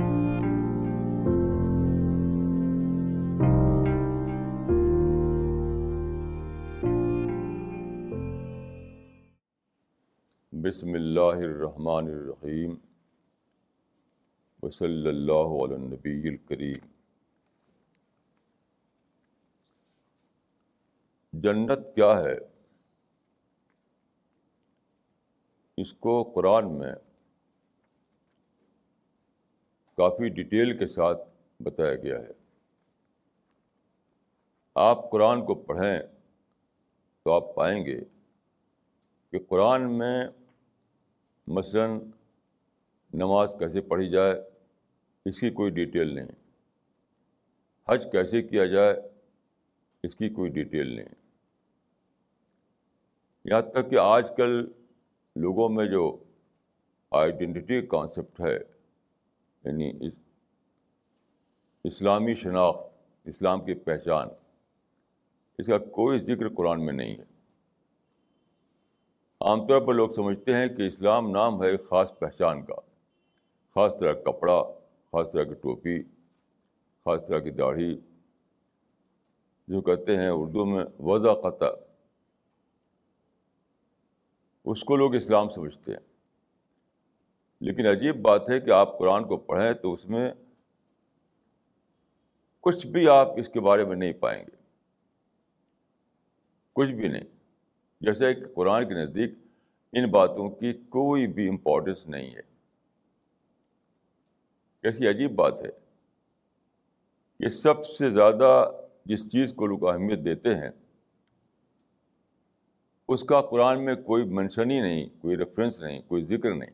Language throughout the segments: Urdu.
بسم اللہ الرحمن الرحیم وصلی اللہ علی النبی الکریم. جنت کیا ہے؟ اس کو قرآن میں کافی ڈیٹیل کے ساتھ بتایا گیا ہے. آپ قرآن کو پڑھیں تو آپ پائیں گے کہ قرآن میں مثلاً نماز کیسے پڑھی جائے اس کی کوئی ڈیٹیل نہیں، حج کیسے کیا جائے اس کی کوئی ڈیٹیل نہیں، یہاں تک کہ آج کل لوگوں میں جو آئیڈینٹی کانسیپٹ ہے، یعنی اسلامی شناخت، اسلام کی پہچان، اس کا کوئی ذکر قرآن میں نہیں ہے. عام طور پر لوگ سمجھتے ہیں کہ اسلام نام ہے ایک خاص پہچان کا، خاص طرح کا کپڑا، خاص طرح کی ٹوپی، خاص طرح کی داڑھی، جو کہتے ہیں اردو میں وضع قطع، اس کو لوگ اسلام سمجھتے ہیں. لیکن عجیب بات ہے کہ آپ قرآن کو پڑھیں تو اس میں کچھ بھی آپ اس کے بارے میں نہیں پائیں گے، کچھ بھی نہیں. جیسے کہ قرآن کے نزدیک ان باتوں کی کوئی بھی امپورٹنس نہیں ہے. کیسی عجیب بات ہے! یہ سب سے زیادہ جس چیز کو لوگ اہمیت دیتے ہیں اس کا قرآن میں کوئی منشن ہی نہیں، کوئی ریفرنس نہیں، کوئی ذکر نہیں.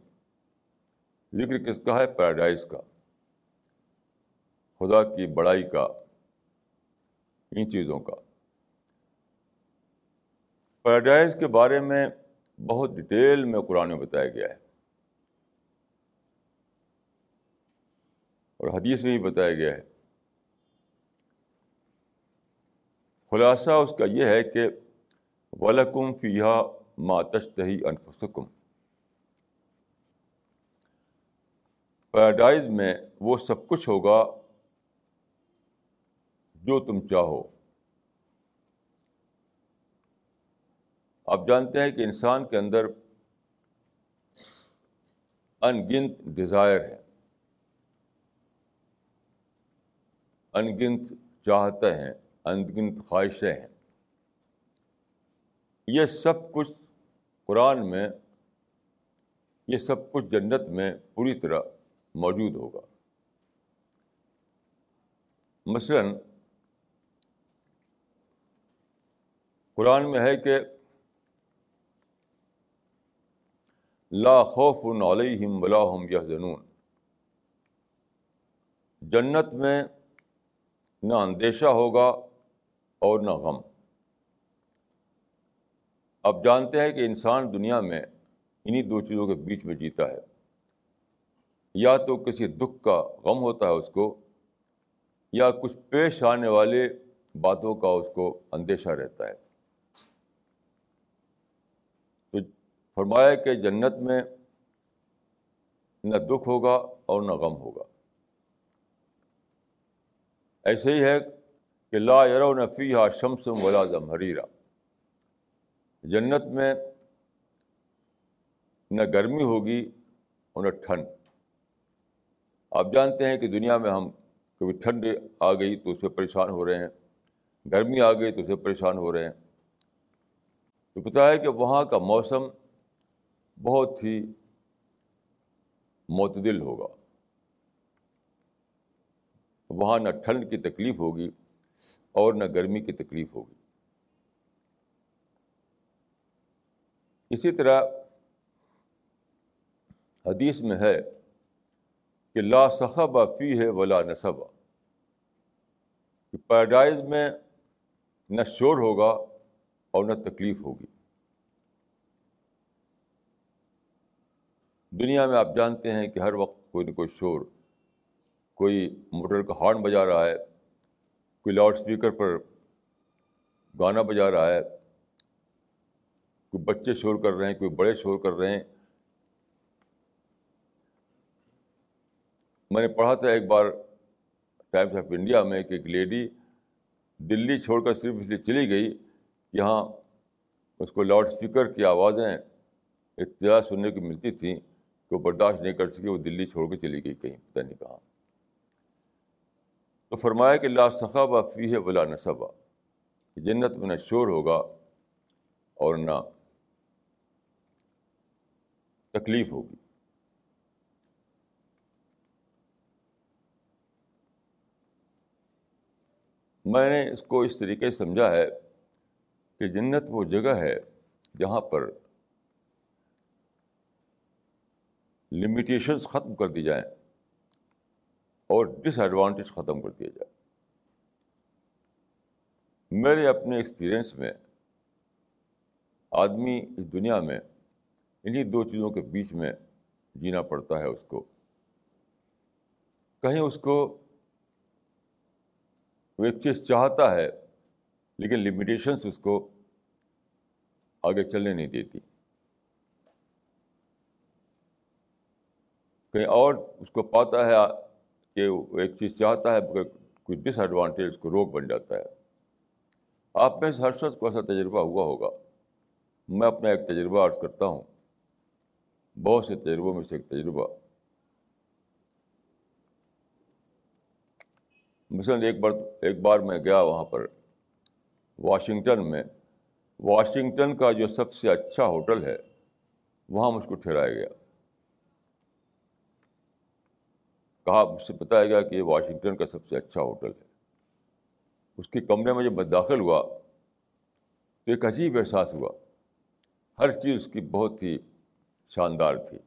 ذکر کس کا ہے؟ پیراڈائز کا، خدا کی بڑائی کا، ان چیزوں کا. پیراڈائز کے بارے میں بہت ڈیٹیل میں قرآن میں بتایا گیا ہے اور حدیث میں بھی بتایا گیا ہے. خلاصہ اس کا یہ ہے کہ وَلَكُمْ فِيهَا مَا تَشْتَهِي أَنفُسُكُمْ، پیراڈائز میں وہ سب کچھ ہوگا جو تم چاہو. آپ جانتے ہیں کہ انسان کے اندر ان گنت ڈیزائر ہیں، ان گنت چاہتے ہیں، ان گنت خواہشیں ہیں. یہ سب کچھ قرآن میں، یہ سب کچھ جنت میں پوری طرح موجود ہوگا. مثلاً قرآن میں ہے کہ لا خوف علیہم ولا هم یحزنون، جنت میں نہ اندیشہ ہوگا اور نہ غم. آپ جانتے ہیں کہ انسان دنیا میں انہی دو چیزوں کے بیچ میں جیتا ہے، یا تو کسی دکھ کا غم ہوتا ہے اس کو، یا کچھ پیش آنے والے باتوں کا اس کو اندیشہ رہتا ہے. فرمایا کہ جنت میں نہ دکھ ہوگا اور نہ غم ہوگا. ایسے ہی ہے کہ لا یرون فیہا شمسا ولا زمہریرا، جنت میں نہ گرمی ہوگی اور نہ ٹھنڈ. آپ جانتے ہیں کہ دنیا میں ہم کبھی ٹھنڈ آ گئی تو اس سے پریشان ہو رہے ہیں، گرمی آ گئی تو اس سے پریشان ہو رہے ہیں. تو پتہ ہے کہ وہاں کا موسم بہت ہی معتدل ہوگا، وہاں نہ ٹھنڈ کی تکلیف ہوگی اور نہ گرمی کی تکلیف ہوگی. اسی طرح حدیث میں ہے کہ لا صخب فیہ ولا نصب، پیراڈائز میں نہ شور ہوگا اور نہ تکلیف ہوگی. دنیا میں آپ جانتے ہیں کہ ہر وقت کوئی نہ کوئی شور، کوئی موٹر کا ہارن بجا رہا ہے، کوئی لاؤڈ اسپیکر پر گانا بجا رہا ہے، کوئی بچے شور کر رہے ہیں، کوئی بڑے شور کر رہے ہیں. میں نے پڑھا تھا ایک بار ٹائمس آف انڈیا میں کہ ایک لیڈی دلی چھوڑ کر صرف اس لیے چلی گئی کہ یہاں اس کو لاؤڈ اسپیکر کی آوازیں اتنا سننے کو ملتی تھیں کہ وہ برداشت نہیں کر سکی، وہ دلی چھوڑ کے چلی گئی کہیں پتہ نہیں کہاں. تو فرمایا کہ لا سخابہ فیہ ولا نصبہ، جنت میں نہ شور ہوگا اور نہ تکلیف ہوگی. میں نے اس کو اس طریقے سے سمجھا ہے کہ جنت وہ جگہ ہے جہاں پر لمیٹیشنز ختم کر دی جائیں اور ڈس ایڈوانٹیج ختم کر دیا جائے. میرے اپنے ایکسپیرئنس میں آدمی اس دنیا میں انہی دو چیزوں کے بیچ میں جینا پڑتا ہے اس کو. کہیں اس کو وہ ایک چیز چاہتا ہے لیکن لمیٹیشنس اس کو آگے چلنے نہیں دیتی، کہیں اور اس کو پاتا ہے کہ وہ ایک چیز چاہتا ہے مگر کوئی ڈس ایڈوانٹیج اس کو روک بن جاتا ہے. آپ میں سے ہر شخص کو ایسا تجربہ ہوا ہوگا. میں اپنا ایک تجربہ عرض کرتا ہوں، بہت سے تجربوں میں سے ایک تجربہ. مثلاً ایک بار میں گیا وہاں پر واشنگٹن میں. واشنگٹن کا جو سب سے اچھا ہوٹل ہے وہاں مجھ کو ٹھہرایا گیا، کہا مجھ سے بتایا گیا کہ یہ واشنگٹن کا سب سے اچھا ہوٹل ہے. اس کے کمرے میں جب میں داخل ہوا تو ایک عجیب احساس ہوا، ہر چیز اس کی بہت ہی شاندار تھی.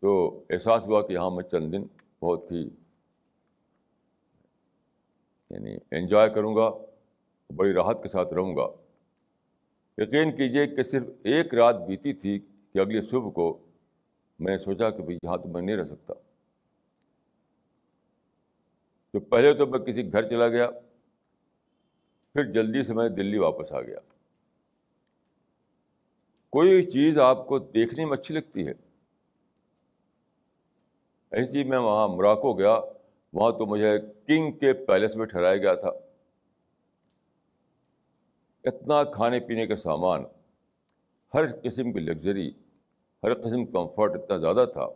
تو احساس ہوا کہ یہاں میں چند دن بہت ہی یعنی انجوائے کروں گا، بڑی راحت کے ساتھ رہوں گا. یقین کیجیے کہ صرف ایک رات بیتی تھی کہ اگلی صبح کو میں نے سوچا کہ بھئی یہاں تو میں نہیں رہ سکتا. تو پہلے تو میں کسی گھر چلا گیا، پھر جلدی سے میں دلی واپس آ گیا. کوئی چیز آپ کو دیکھنے میں اچھی لگتی ہے. ایسی میں وہاں موراکو گیا، وہاں تو مجھے کنگ کے پیلس میں ٹھہرایا گیا تھا. اتنا کھانے پینے کا سامان، ہر قسم کی لگژری، ہر قسم کا کمفرٹ اتنا زیادہ تھا.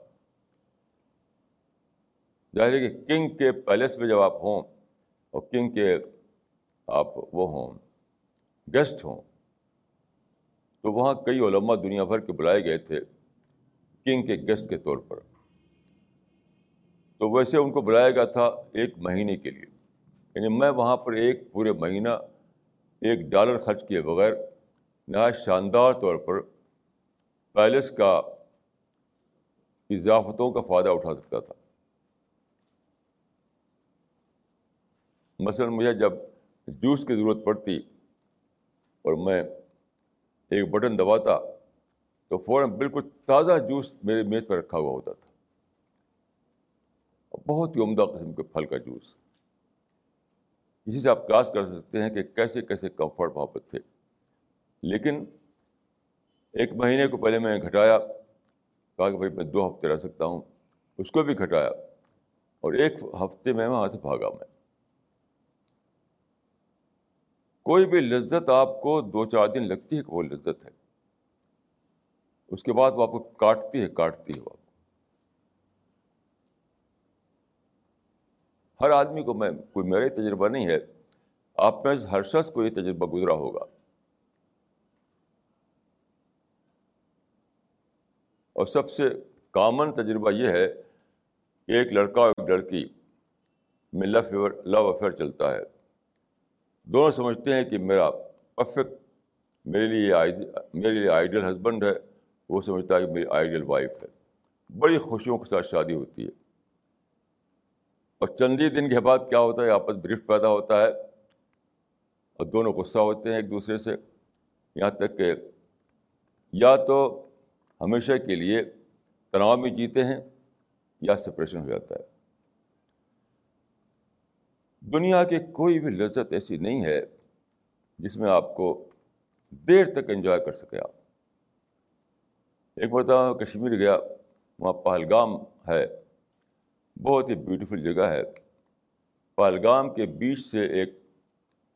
ظاہر ہے کہ کنگ کے پیلس میں جب آپ ہوں اور کنگ کے آپ وہ ہوں گیسٹ ہوں، تو وہاں کئی علماء دنیا بھر کے بلائے گئے تھے کنگ کے گیسٹ کے طور پر. تو ویسے ان کو بلایا گیا تھا ایک مہینے کے لیے، یعنی میں وہاں پر ایک پورے مہینہ $1 خرچ کیے بغیر نہایت شاندار طور پر پیلس کا اضافتوں کا فائدہ اٹھا سکتا تھا. مثلاً مجھے جب جوس کی ضرورت پڑتی اور میں ایک بٹن دباتا تو فوراً بالکل تازہ جوس میرے میز پر رکھا ہوا ہوتا تھا، بہت ہی عمدہ قسم کے پھل کا جوس. اسی سے آپ کلاس کر سکتے ہیں کہ کیسے کیسے کمفرٹ وہاں پر تھے. لیکن ایک مہینے کو پہلے میں نے گھٹایا، کہا کہ بھائی میں 2 ہفتے رہ سکتا ہوں، اس کو بھی گھٹایا اور 1 ہفتے میں وہاں سے بھاگا. میں کوئی بھی لذت آپ کو 2-4 دن لگتی ہے کہ وہ لذت ہے، اس کے بعد وہ آپ کو کاٹتی ہے وہ آپ کو. ہر آدمی کو، میں کوئی میرا تجربہ نہیں ہے، آپ میں ہر شخص کو یہ تجربہ گزرا ہوگا. اور سب سے کامن تجربہ یہ ہے کہ ایک لڑکا اور ایک لڑکی میں لو افیئر چلتا ہے. دونوں سمجھتے ہیں کہ میرا پرفیکٹ، میرے لیے آئیڈیل ہسبینڈ ہے، وہ سمجھتا ہے کہ میری آئیڈیل وائف ہے. بڑی خوشیوں کے ساتھ شادی ہوتی ہے اور چند ہی دن کے بعد کیا ہوتا ہے، آپس میں رفت پیدا ہوتا ہے اور دونوں غصہ ہوتے ہیں ایک دوسرے سے، یہاں تک کہ یا تو ہمیشہ کے لیے تناؤ میں جیتے ہیں یا سپریشن ہو جاتا ہے. دنیا کی کوئی بھی لذت ایسی نہیں ہے جس میں آپ کو دیر تک انجوائے کر سکے آپ. ایک مرتبہ میں کشمیر گیا، وہاں پہلگام ہے, بہت ہی بیوٹیفل جگہ ہے. پہلگام کے بیچ سے ایک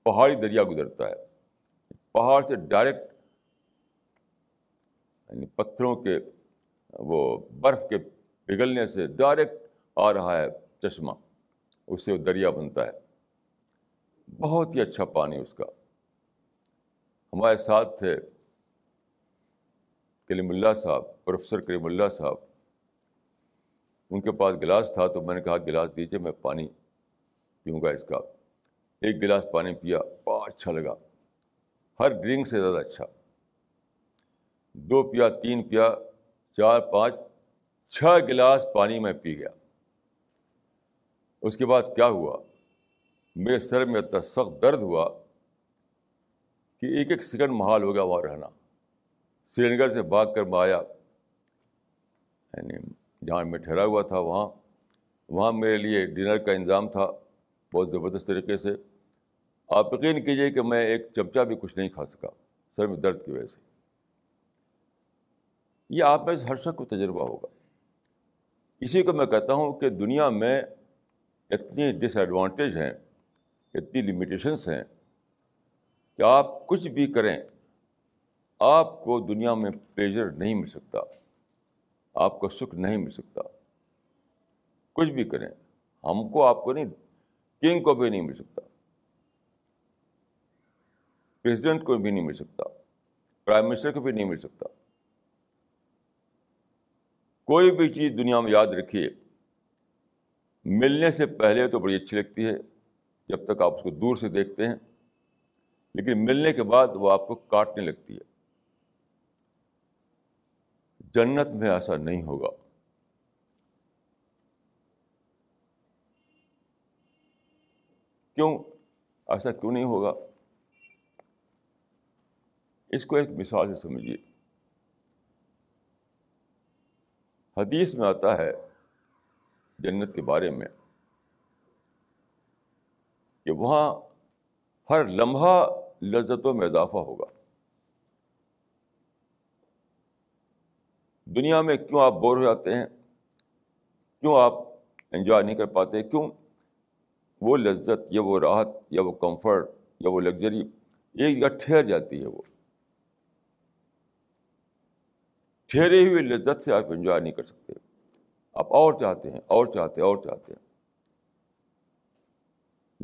پہاڑی دریا گزرتا ہے, پہاڑ سے ڈائریکٹ یعنی پتھروں کے وہ برف کے پگھلنے سے ڈائریکٹ آ رہا ہے چشمہ, اس سے وہ دریا بنتا ہے. بہت ہی اچھا پانی اس کا. ہمارے ساتھ تھے کریم اللہ صاحب, پروفیسر کریم اللہ صاحب. ان کے پاس گلاس تھا تو میں نے کہا گلاس دیجیے, میں پانی پیوں گا اس کا. ایک گلاس پانی پیا, بڑا اچھا لگا, ہر ڈرنک سے زیادہ اچھا. دو پیا, تین پیا, چار, پانچ, 6 گلاس پانی میں پی گیا. اس کے بعد کیا ہوا, میرے سر میں اتنا سخت درد ہوا کہ ایک ایک سیکنڈ محال ہو گیا وہاں رہنا. سری نگر سے بھاگ کر میں آیا, یعنی جہاں میں ٹھہرا ہوا تھا وہاں میرے لیے ڈنر کا انتظام تھا بہت زبردست طریقے سے. آپ یقین کیجیے کہ میں ایک چمچہ بھی کچھ نہیں کھا سکا سر میں درد کی وجہ سے. یہ آپ میں ہر شخص کو تجربہ ہوگا. اسی کو میں کہتا ہوں کہ دنیا میں اتنی ڈس ایڈوانٹیج ہیں, اتنی لمیٹیشنس ہیں کہ آپ کچھ بھی کریں آپ کو دنیا میں پلیجر نہیں مل سکتا, آپ کو سکھ نہیں مل سکتا. کچھ بھی کریں, ہم کو آپ کو نہیں, کنگ کو بھی نہیں مل سکتا, پریزیڈنٹ کو بھی نہیں مل سکتا, پرائم منسٹر کو بھی نہیں مل سکتا. کوئی بھی چیز دنیا میں یاد رکھیے, ملنے سے پہلے تو بڑی اچھی لگتی ہے جب تک آپ اس کو دور سے دیکھتے ہیں, لیکن ملنے کے بعد وہ آپ کو کاٹنے لگتی ہے. جنت میں ایسا نہیں ہوگا. کیوں ایسا کیوں نہیں ہوگا, اس کو ایک مثال سے سمجھیے. حدیث میں آتا ہے جنت کے بارے میں کہ وہاں ہر لمحہ لذتوں میں اضافہ ہوگا. دنیا میں کیوں آپ بور ہو جاتے ہیں, کیوں آپ انجوائے نہیں کر پاتے, کیوں وہ لذت یا وہ راحت یا وہ کمفرٹ یا وہ لگژری ایک جگہ ٹھہر جاتی ہے. وہ ٹھہرے ہوئے لذت سے آپ انجوائے نہیں کر سکتے, آپ اور چاہتے ہیں اور چاہتے ہیں اور چاہتے ہیں,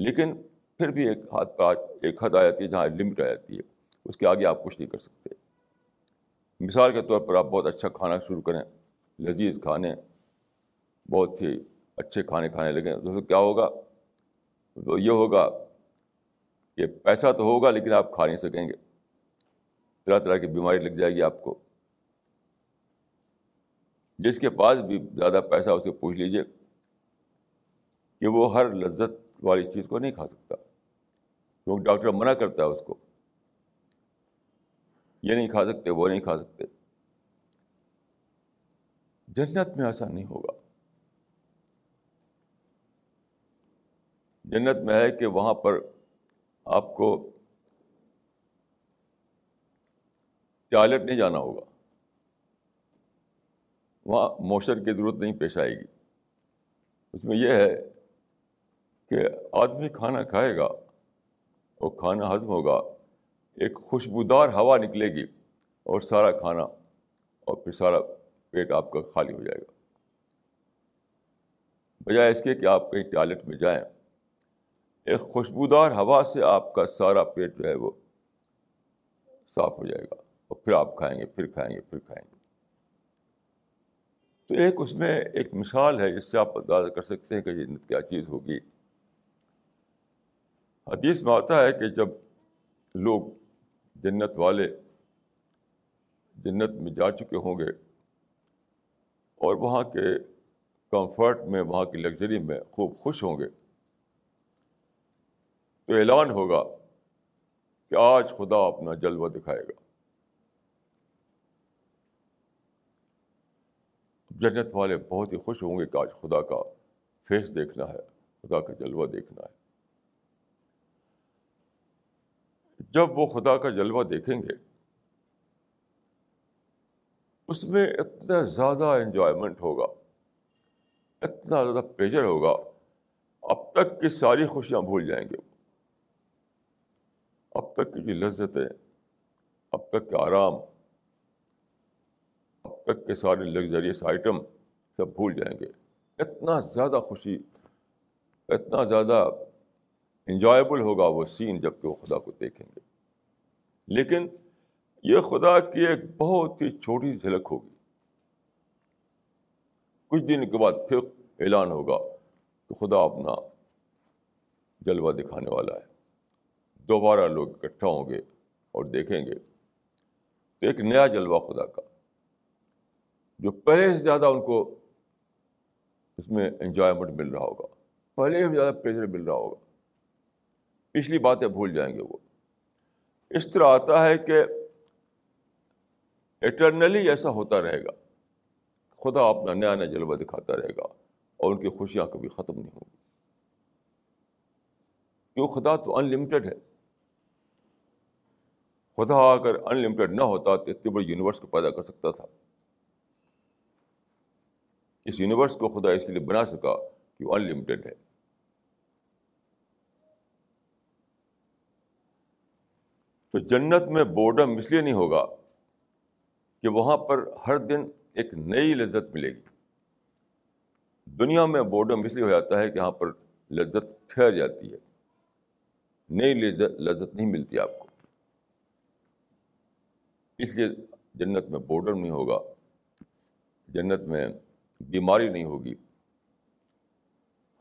لیکن پھر بھی ایک حد آ جاتی ہے جہاں لمٹ آ جاتی ہے, اس کے آگے آپ کچھ نہیں کر سکتے. مثال کے طور پر آپ بہت اچھا کھانا شروع کریں, لذیذ کھانے, بہت ہی اچھے کھانے کھانے لگیں, تو کیا ہوگا, تو یہ ہوگا کہ پیسہ تو ہوگا لیکن آپ کھا نہیں سکیں گے, طرح طرح کی بیماری لگ جائے گی آپ کو. جس کے پاس بھی زیادہ پیسہ اسے پوچھ لیجیے کہ وہ ہر لذت والی چیز کو نہیں کھا سکتا, کیونکہ ڈاکٹر منع کرتا ہے اس کو, یہ نہیں کھا سکتے وہ نہیں کھا سکتے. جنت میں ایسا نہیں ہوگا. جنت میں ہے کہ وہاں پر آپ کو ٹوائلٹ نہیں جانا ہوگا, وہاں موشن کی ضرورت نہیں پیش آئے گی. اس میں یہ ہے کہ آدمی کھانا کھائے گا, وہ کھانا ہضم ہوگا, ایک خوشبودار ہوا نکلے گی اور سارا کھانا اور پھر سارا پیٹ آپ کا خالی ہو جائے گا. بجائے اس کے کہ آپ کہیں ٹوائلٹ میں جائیں, ایک خوشبودار ہوا سے آپ کا سارا پیٹ جو ہے وہ صاف ہو جائے گا, اور پھر آپ کھائیں گے پھر کھائیں گے پھر کھائیں گے. تو ایک اس میں ایک مثال ہے جس سے آپ اندازہ کر سکتے ہیں کہ جنت کیا چیز ہوگی. حدیث میں آتا ہے کہ جب لوگ جنت والے جنت میں جا چکے ہوں گے اور وہاں کے کمفرٹ میں وہاں کی لگژری میں خوب خوش ہوں گے تو اعلان ہوگا کہ آج خدا اپنا جلوہ دکھائے گا. جنت والے بہت ہی خوش ہوں گے کہ آج خدا کا فیس دیکھنا ہے, خدا کا جلوہ دیکھنا ہے. جب وہ خدا کا جلوہ دیکھیں گے اس میں اتنا زیادہ انجوائمنٹ ہوگا, اتنا زیادہ پلیجر ہوگا, اب تک کی ساری خوشیاں بھول جائیں گے. اب تک کی جو لذتیں, اب تک کے آرام, اب تک کے سارے لگژریس آئٹم سب بھول جائیں گے. اتنا زیادہ خوشی, اتنا زیادہ انجوائیبل ہوگا وہ سین جب کہ وہ خدا کو دیکھیں گے. لیکن یہ خدا کی ایک بہت ہی چھوٹی جھلک ہوگی. کچھ دن کے بعد پھر اعلان ہوگا کہ خدا اپنا جلوہ دکھانے والا ہے. دوبارہ لوگ اکٹھا ہوں گے اور دیکھیں گے ایک نیا جلوہ خدا کا, جو پہلے سے زیادہ ان کو اس میں انجوائمنٹ مل رہا ہوگا, پہلے سے زیادہ پلیزر مل رہا ہوگا. پچھلی باتیں بھول جائیں گے وہ. اس طرح آتا ہے کہ ایٹرنلی ایسا ہوتا رہے گا, خدا اپنا نیا نیا جلوہ دکھاتا رہے گا اور ان کی خوشیاں کبھی ختم نہیں ہوں گی. کیوں؟ خدا تو ان لمیٹڈ ہے. خدا اگر ان لمیٹڈ نہ ہوتا تو اتنے بڑے یونیورس کو پیدا کر سکتا تھا. اس یونیورس کو خدا اس لیے بنا سکا کہ وہ ان لمیٹڈ ہے. تو جنت میں بورڈم اس لیے نہیں ہوگا کہ وہاں پر ہر دن ایک نئی لذت ملے گی. دنیا میں بورڈم اس لیے ہو جاتا ہے کہ یہاں پر لذت ٹھہر جاتی ہے, نئی لذت نہیں ملتی آپ کو. اس لیے جنت میں بورڈم نہیں ہوگا, جنت میں بیماری نہیں ہوگی.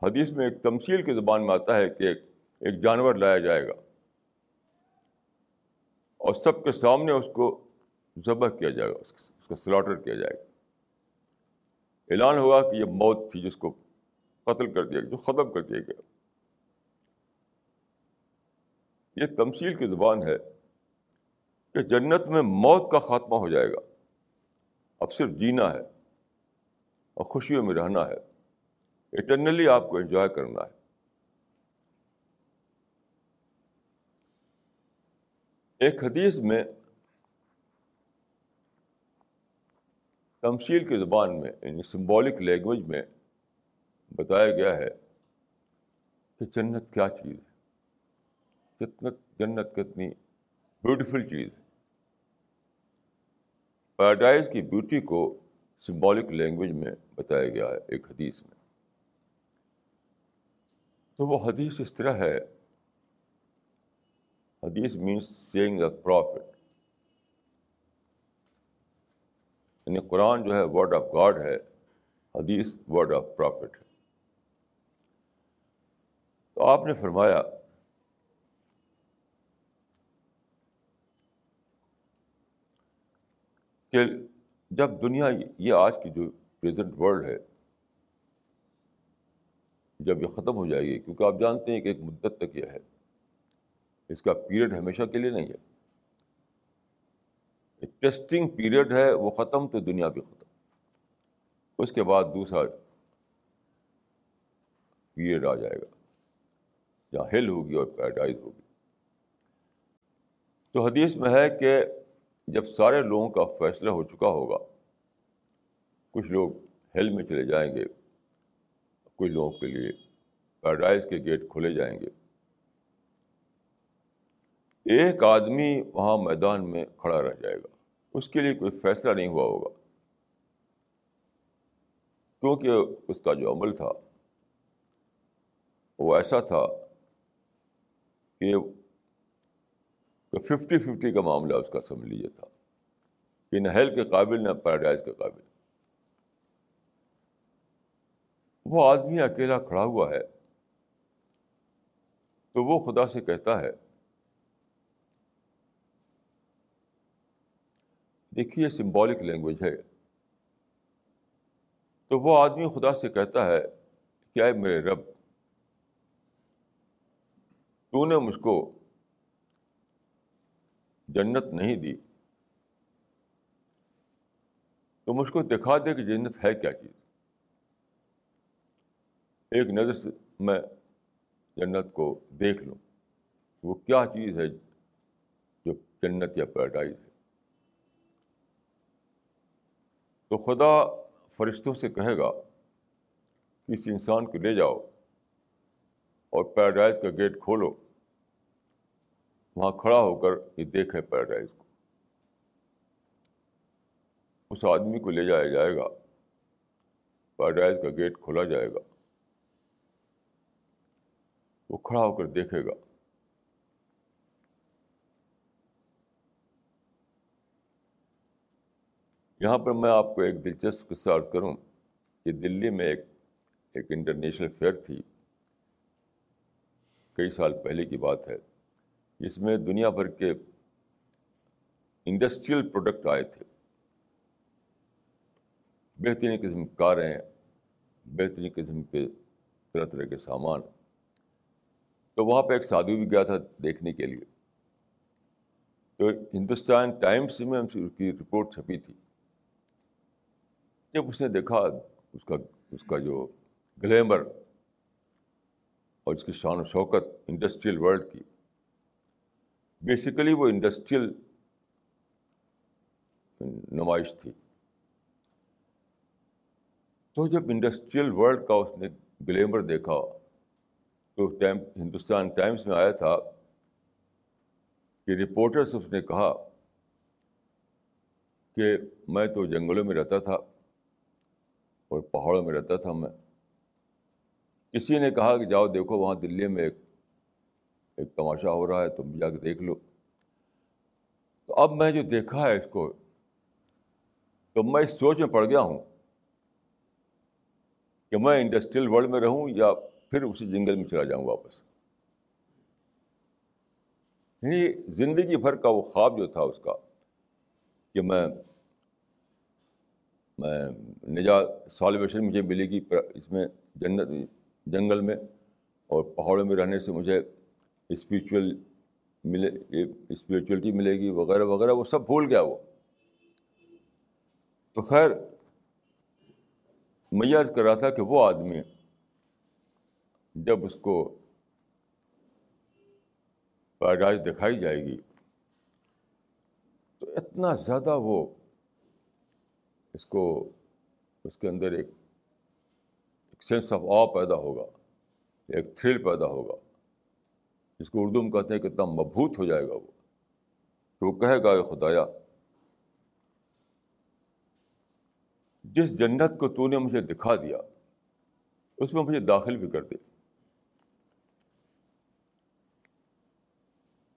حدیث میں ایک تمثیل کی زبان میں آتا ہے کہ ایک جانور لایا جائے گا اور سب کے سامنے اس کو ذبح کیا جائے گا, اس کو سلاٹر کیا جائے گا. اعلان ہوگا کہ یہ موت تھی جس کو قتل کر دیا گیا, جو ختم کر دیا گیا. یہ تمثیل کی زبان ہے کہ جنت میں موت کا خاتمہ ہو جائے گا. اب صرف جینا ہے اور خوشیوں میں رہنا ہے, ایٹرنلی آپ کو انجوائے کرنا ہے. ایک حدیث میں تمثیل کی زبان میں, یعنی سمبولک لینگویج میں بتایا گیا ہے کہ جنت کیا چیز ہے, جنت کتنی بیوٹیفل چیز ہے. پیراڈائز کی بیوٹی کو سمبولک لینگویج میں بتایا گیا ہے ایک حدیث میں. تو وہ حدیث اس طرح ہے, حدیث مینس سیئنگ دا پروفٹ, یعنی قرآن جو ہے ورڈ آف گاڈ ہے, حدیث ورڈ آف پروفٹ ہے. تو آپ نے فرمایا کہ جب دنیا, یہ آج کی جو پریزنٹ ورلڈ ہے, جب یہ ختم ہو جائے گی, کیونکہ آپ جانتے ہیں کہ ایک مدت تک یہ ہے, اس کا پیریڈ ہمیشہ کے لیے نہیں ہے. ایک ٹیسٹنگ پیریڈ ہے, وہ ختم تو دنیا بھی ختم. اس کے بعد دوسرا پیریڈ آ جائے گا جہاں ہیل ہوگی اور پیراڈائز ہوگی. تو حدیث میں ہے کہ جب سارے لوگوں کا فیصلہ ہو چکا ہوگا, کچھ لوگ ہیل میں چلے جائیں گے, کچھ لوگوں کے لیے پیراڈائز کے گیٹ کھولے جائیں گے. ایک آدمی وہاں میدان میں کھڑا رہ جائے گا, اس کے لیے کوئی فیصلہ نہیں ہوا ہوگا, کیونکہ اس کا جو عمل تھا وہ ایسا تھا کہ 50-50 کا معاملہ اس کا سمجھ لیجیے تھا, کہ نہ ہیل کے قابل نہ پیراڈائز کے قابل. وہ آدمی اکیلا کھڑا ہوا ہے, تو وہ خدا سے کہتا ہے, دیکھیے سمبولک لینگویج ہے. تو وہ آدمی خدا سے کہتا ہے کہ اے میرے رب, تو نے مجھ کو جنت نہیں دی, تو مجھ کو دکھا دے کہ جنت ہے کیا چیز. ایک نظر سے میں جنت کو دیکھ لوں, وہ کیا چیز ہے جو جنت یا پیراڈائز ہے. تو خدا فرشتوں سے کہے گا کہ اس انسان کو لے جاؤ اور پیراڈائز کا گیٹ کھولو, وہاں کھڑا ہو کر یہ دیکھے پیراڈائز کو. اس آدمی کو لے جایا جائے گا, پیراڈائز کا گیٹ کھولا جائے گا, وہ کھڑا ہو کر دیکھے گا. یہاں پر میں آپ کو ایک دلچسپ قصہ عرض کروں کہ دلی میں ایک انٹرنیشنل فیئر تھی, کئی سال پہلے کی بات ہے, جس میں دنیا بھر کے انڈسٹریل پروڈکٹ آئے تھے, بہترین قسم کی کاریں, بہترین قسم کے طرح طرح کے سامان. تو وہاں پہ ایک سادھو بھی گیا تھا دیکھنے کے لیے. تو ہندوستان ٹائمز میں ان کی رپورٹ چھپی تھی. جب اس نے دیکھا اس کا جو گلیمر اور اس کی شان و شوکت انڈسٹریل ورلڈ کی, بیسیکلی وہ انڈسٹریل نمائش تھی. تو جب انڈسٹریل ورلڈ کا اس نے گلیمر دیکھا, تو ہندوستان ٹائمز میں آیا تھا کہ رپورٹر سے اس نے کہا کہ میں تو جنگلوں میں رہتا تھا اور پہاڑوں میں رہتا تھا. میں کسی نے کہا کہ جاؤ دیکھو وہاں دلی میں ایک تماشا ہو رہا ہے, تم جا کے دیکھ لو. تو اب میں جو دیکھا ہے اس کو, تو میں اس سوچ میں پڑ گیا ہوں کہ میں انڈسٹریل ورلڈ میں رہوں یا پھر اسی جنگل میں چلا جاؤں واپس. یعنی زندگی بھر کا وہ خواب جو تھا اس کا کہ میں نجات سالویشن مجھے ملے گی اس میں جنت جنگل میں, اور پہاڑوں میں رہنے سے مجھے اسپریچولیٹی ملے گی وغیرہ وغیرہ, وہ سب بھول گیا وہ. تو خیر میں یہ عرض کر رہا تھا کہ وہ آدمی جب اس کو پیراڈائز دکھائی جائے گی, تو اتنا زیادہ وہ اس کو اس کے اندر ایک سینس آف آ پیدا ہوگا, ایک تھرل پیدا ہوگا, جس کو اردو میں کہتے ہیں کہ اتنا مبہوت ہو جائے گا وہ, تو وہ کہے گا کہ خدایا جس جنت کو تو نے مجھے دکھا دیا اس میں مجھے داخل بھی کر دے.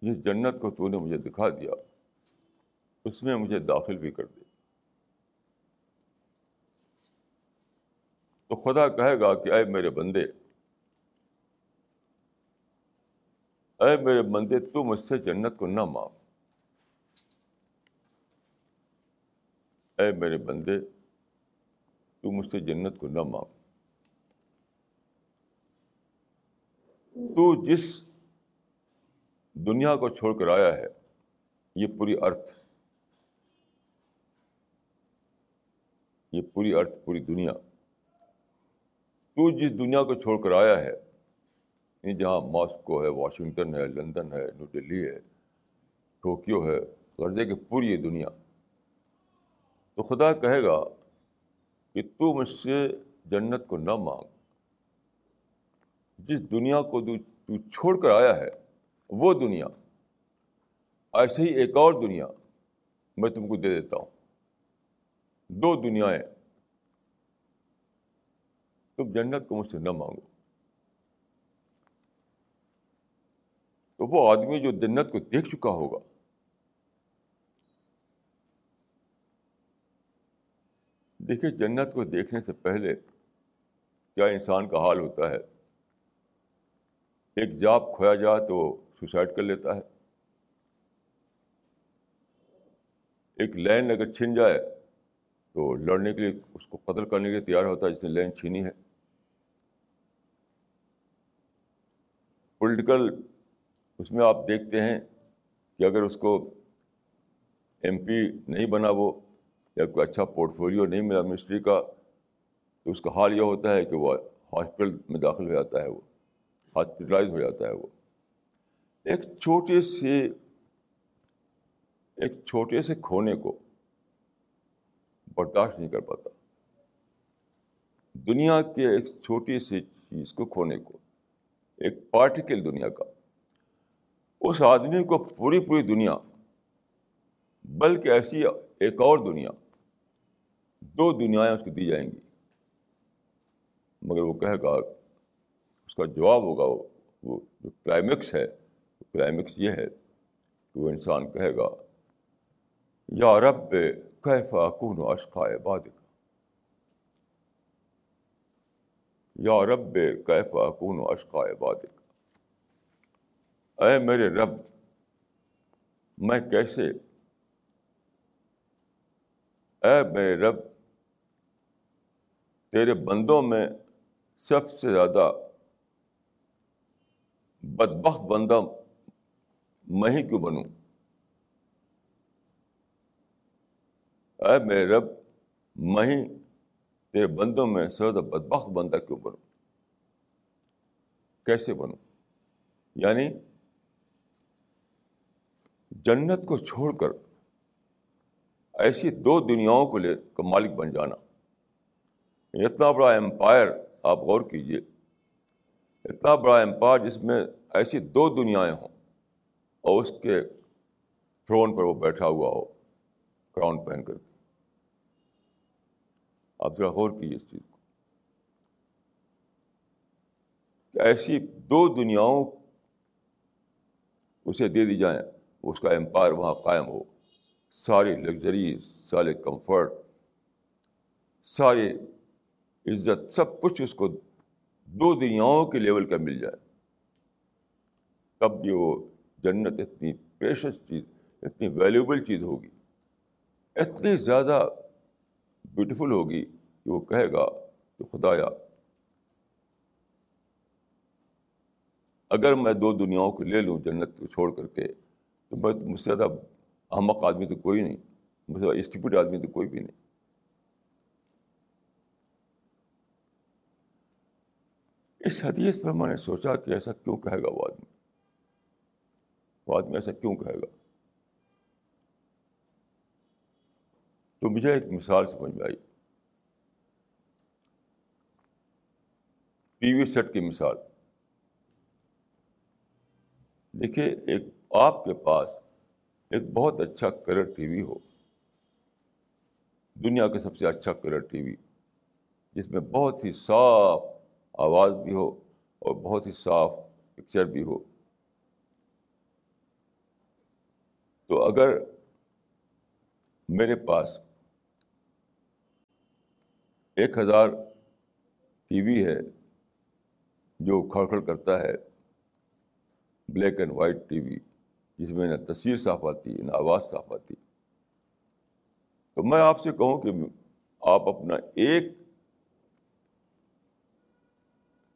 جس جنت کو تو نے مجھے دکھا دیا اس میں مجھے داخل بھی کر دے. تو خدا کہے گا کہ اے میرے بندے تو مجھ سے جنت کو نہ مانگ, اے میرے بندے تو مجھ سے جنت کو نہ مانگ. تو جس دنیا کو چھوڑ کر آیا ہے, یہ پوری ارتھ پوری دنیا, تو جس دنیا کو چھوڑ کر آیا ہے, جہاں ماسکو ہے, واشنگٹن ہے, لندن ہے, نیو دہلی ہے, ٹوکیو ہے, غرضے کی پوری یہ دنیا, تو خدا کہے گا کہ تو مجھ سے جنت کو نہ مانگ. جس دنیا کو تو چھوڑ کر آیا ہے وہ دنیا, ایسے ہی ایک اور دنیا میں تم کو دے دیتا ہوں. دو دنیائیں, تم جنت کو مجھ سے نہ مانگو. تو وہ آدمی جو جنت کو دیکھ چکا ہوگا, دیکھیے جنت کو دیکھنے سے پہلے کیا انسان کا حال ہوتا ہے. ایک جاب کھویا جائے تو وہ سوسائڈ کر لیتا ہے, ایک لین اگر چھن جائے تو لڑنے کے لیے, اس کو قتل کرنے کے لیے تیار ہوتا ہے جس نے لین چھینی ہے. پولیٹیکل اس میں آپ دیکھتے ہیں کہ اگر اس کو ایم پی نہیں بنا وہ, یا کوئی اچھا پورٹ فولیو نہیں ملا منسٹری کا, تو اس کا حال یہ ہوتا ہے کہ وہ ہاسپٹل میں داخل ہو جاتا ہے, وہ ہاسپٹلائز ہو جاتا ہے. وہ ایک چھوٹے سے کھونے کو برداشت نہیں کر پاتا دنیا کے ایک چھوٹی سی چیز کو کھونے کو, ایک پارٹیکل دنیا کا. اس آدمی کو پوری پوری دنیا بلکہ ایسی ایک اور دنیا, دو دنیایں اس کو دی جائیں گی, مگر وہ کہے گا, اس کا جواب ہوگا, وہ جو کلائمیکس ہے, کلائمیکس یہ ہے کہ وہ انسان کہے گا یا رب کیف اکون عشقا عبادک, یا رب کیف اکون عشقا عبادک, اے میرے رب میں کیسے, اے میرے رب تیرے بندوں میں سب سے زیادہ بدبخت بندہ میں ہی کیوں بنوں, اے میرے رب میں ہی تیرے بندوں میں سب سے زیادہ بدبخت بندہ کیوں بنوں, کیسے بنوں. یعنی جنت کو چھوڑ کر ایسی دو دنیاؤں کو لے کا مالک بن جانا, اتنا بڑا امپائر, آپ غور کیجئے, اتنا بڑا امپائر جس میں ایسی دو دنیایں ہوں اور اس کے تھرون پر وہ بیٹھا ہوا ہو کراؤن پہن کر کے. آپ ذرا غور کیجیے اس چیز کو کہ ایسی دو دنیاؤں اسے دے دی جائیں, اس کا امپائر وہاں قائم ہو, ساری لگژریز, سارے کمفرٹ, ساری عزت, سب کچھ اس کو دو دنیاؤں کے لیول کا مل جائے, تب بھی وہ جنت اتنی پریشس چیز, اتنی ویلیوبل چیز ہوگی, اتنی زیادہ بیوٹیفل ہوگی کہ وہ کہے گا کہ خدایا اگر میں دو دنیاؤں کو لے لوں جنت کو چھوڑ کر کے, تو میں, مجھ سے زیادہ احمق آدمی تو کوئی نہیں, مجھ سے زیادہ اسٹیپڈ آدمی تو کوئی بھی نہیں. اس حدیث پر میں نے سوچا کہ ایسا کیوں کہے گا وہ آدمی, ایسا کیوں کہے گا. تو مجھے ایک مثال سمجھ میں آئی, ٹی وی سیٹ کی مثال. دیکھیے, ایک آپ کے پاس ایک بہت اچھا کلر ٹی وی ہو, دنیا کا سب سے اچھا کلر ٹی وی, جس میں بہت ہی صاف آواز بھی ہو اور بہت ہی صاف پکچر بھی ہو, تو اگر میرے پاس 1000 ٹی وی ہے جو کھڑکھڑ کرتا ہے, black and white T V, جس میں نہ تصویر صاف آتی نہ آواز صاف آتی, تو میں آپ سے کہوں کہ آپ اپنا ایک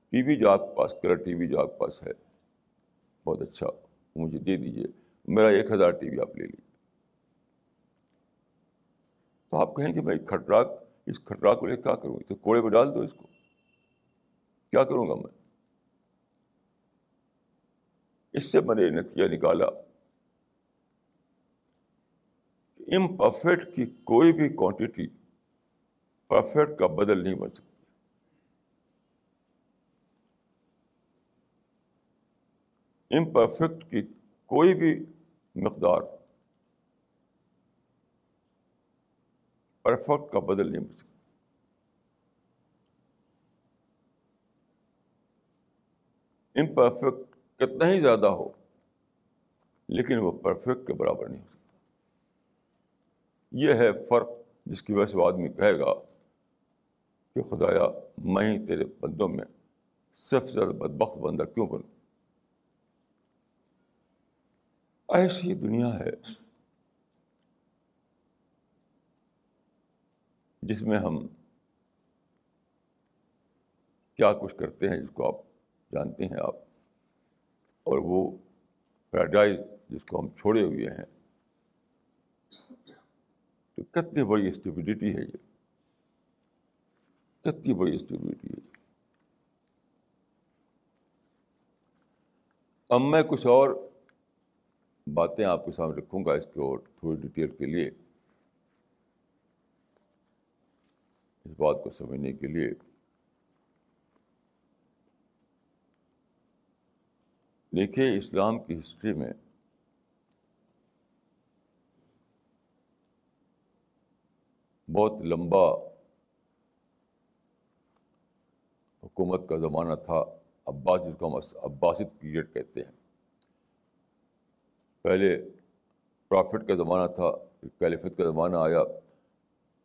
ٹی وی جو آپ کے پاس, کلر ٹی وی جو آپ کے پاس ہے بہت اچھا, مجھے دے دیجیے, میرا 1000 ٹی وی آپ لے لیجیے. تو آپ کہیں کہ بھائی کھٹراک, اس کھٹراک کو لے کیا کروں, اسے کوڑے پہ ڈال دو, اس کو کیا کروں گا میں. اس سے میں نے نتیجہ نکالا, امپرفیکٹ کی کوئی بھی کوانٹٹی پرفیکٹ کا بدل نہیں بن سکتی. امپرفیکٹ کی کوئی بھی مقدار پرفیکٹ کا بدل نہیں بن سکتی. امپرفیکٹ کتنا ہی زیادہ ہو لیکن وہ پرفیکٹ کے برابر نہیں ہو سکتا. یہ ہے فرق جس کی وجہ سے وہ آدمی کہے گا کہ خدایا میں ہی تیرے بندوں میں سب سے زیادہ بدبخت بندہ کیوں بنوں. ایسی دنیا ہے جس میں ہم کیا کچھ کرتے ہیں, جس کو آپ جانتے ہیں آپ, اور وہ پیراڈائز جس کو ہم چھوڑے ہوئے ہیں. تو کتنی بڑی اسٹیبلٹی ہے یہ, کتنی بڑی اسٹیبلٹی ہے. اب میں کچھ اور باتیں آپ کے سامنے رکھوں گا اس کے اور تھوڑی ڈیٹیل کے لیے, اس بات کو سمجھنے کے لیے دیکھیے اسلام کی ہسٹری میں بہت لمبا حکومت کا زمانہ تھا. عباسد کو عباسد پیریڈ کہتے ہیں. پہلے پرافٹ کا زمانہ تھا, پھر کیلیفت کا زمانہ آیا,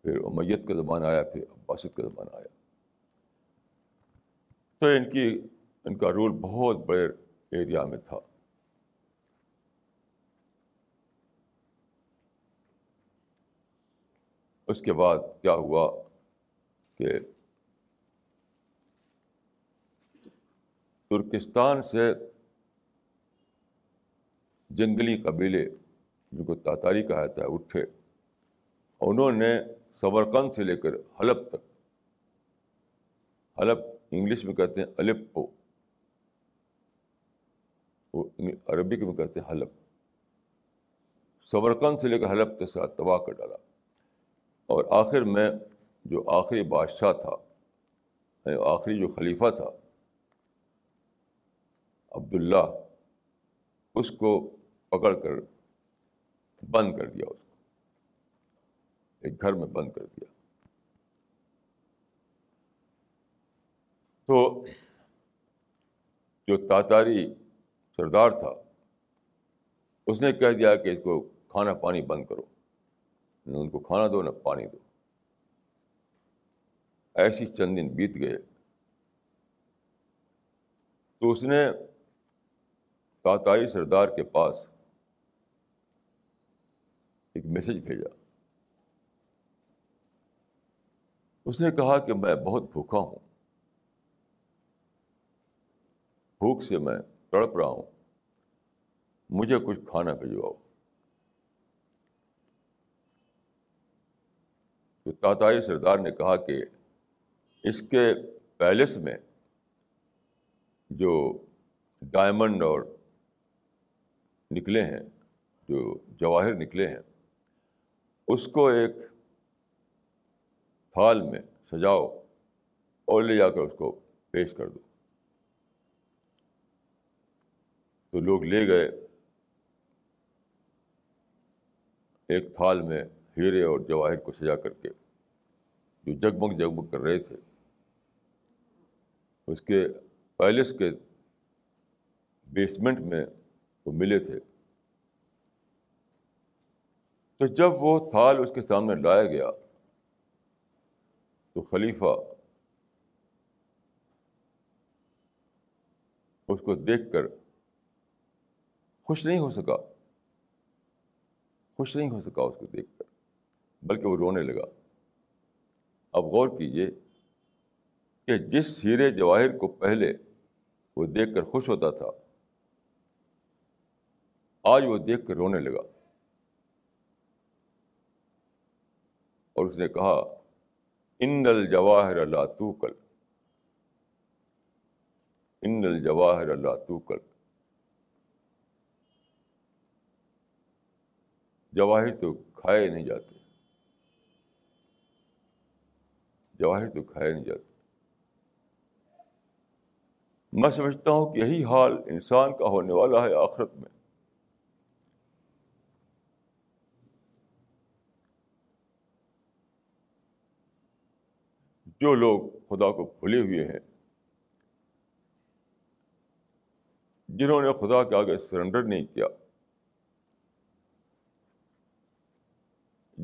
پھر امیت کا زمانہ آیا, پھر عباسد کا زمانہ آیا. تو ان کا رول بہت بڑے ایریا میں تھا. اس کے بعد کیا ہوا کہ ترکستان سے جنگلی قبیلے جن کو تاتاری کہا جاتا ہے اٹھے. انہوں نے سمرقند سے لے کر حلب تک, حلب انگلش میں کہتے ہیں الیپو, عربی میں کہتے ہیں حلب, سمرقند سے لے کر حلب کے ساتھ تباہ کر ڈالا. اور آخر میں جو آخری بادشاہ تھا, آخری جو خلیفہ تھا عبداللہ, اس کو پکڑ کر بند کر دیا, اس کو ایک گھر میں بند کر دیا. تو جو تاتاری سردار تھا اس نے کہہ دیا کہ اس کو کھانا پانی بند کرو, نہ ان کو کھانا دو نہ پانی دو. ایسی چند دن بیت گئے. تو اس نے تاتاری سردار کے پاس ایک میسج بھیجا. اس نے کہا کہ میں بہت بھوکا ہوں, بھوک سے میں تڑپ رہا ہوں, مجھے کچھ کھانا بھجواؤ. تو تاتاری سردار نے کہا کہ اس کے پیلس میں جو ڈائمنڈ اور نکلے ہیں, جو جواہر نکلے ہیں, اس کو ایک تھال میں سجاؤ اور لے جا کر اس کو پیش کر دو. تو لوگ لے گئے, ایک تھال میں ہیرے اور جواہر کو سجا کر کے جو جگمگ جگمگ کر رہے تھے. اس کے پیلس کے بیسمنٹ میں وہ ملے تھے. تو جب وہ تھال اس کے سامنے لایا گیا تو خلیفہ اس کو دیکھ کر خوش نہیں ہو سکا, خوش نہیں ہو سکا اس کو دیکھ کر, بلکہ وہ رونے لگا. اب غور کیجئے کہ جس ہیرے جواہر کو پہلے وہ دیکھ کر خوش ہوتا تھا, آج وہ دیکھ کر رونے لگا. اور اس نے کہا ان الجواہر لا توکل, ان الجواہر لا توکل, جواہر تو کھائے نہیں جاتے, جواہر تو کھائے نہیں جاتے. میں سمجھتا ہوں کہ یہی حال انسان کا ہونے والا ہے آخرت میں. جو لوگ خدا کو بھولے ہوئے ہیں, جنہوں نے خدا کے آگے سرنڈر نہیں کیا,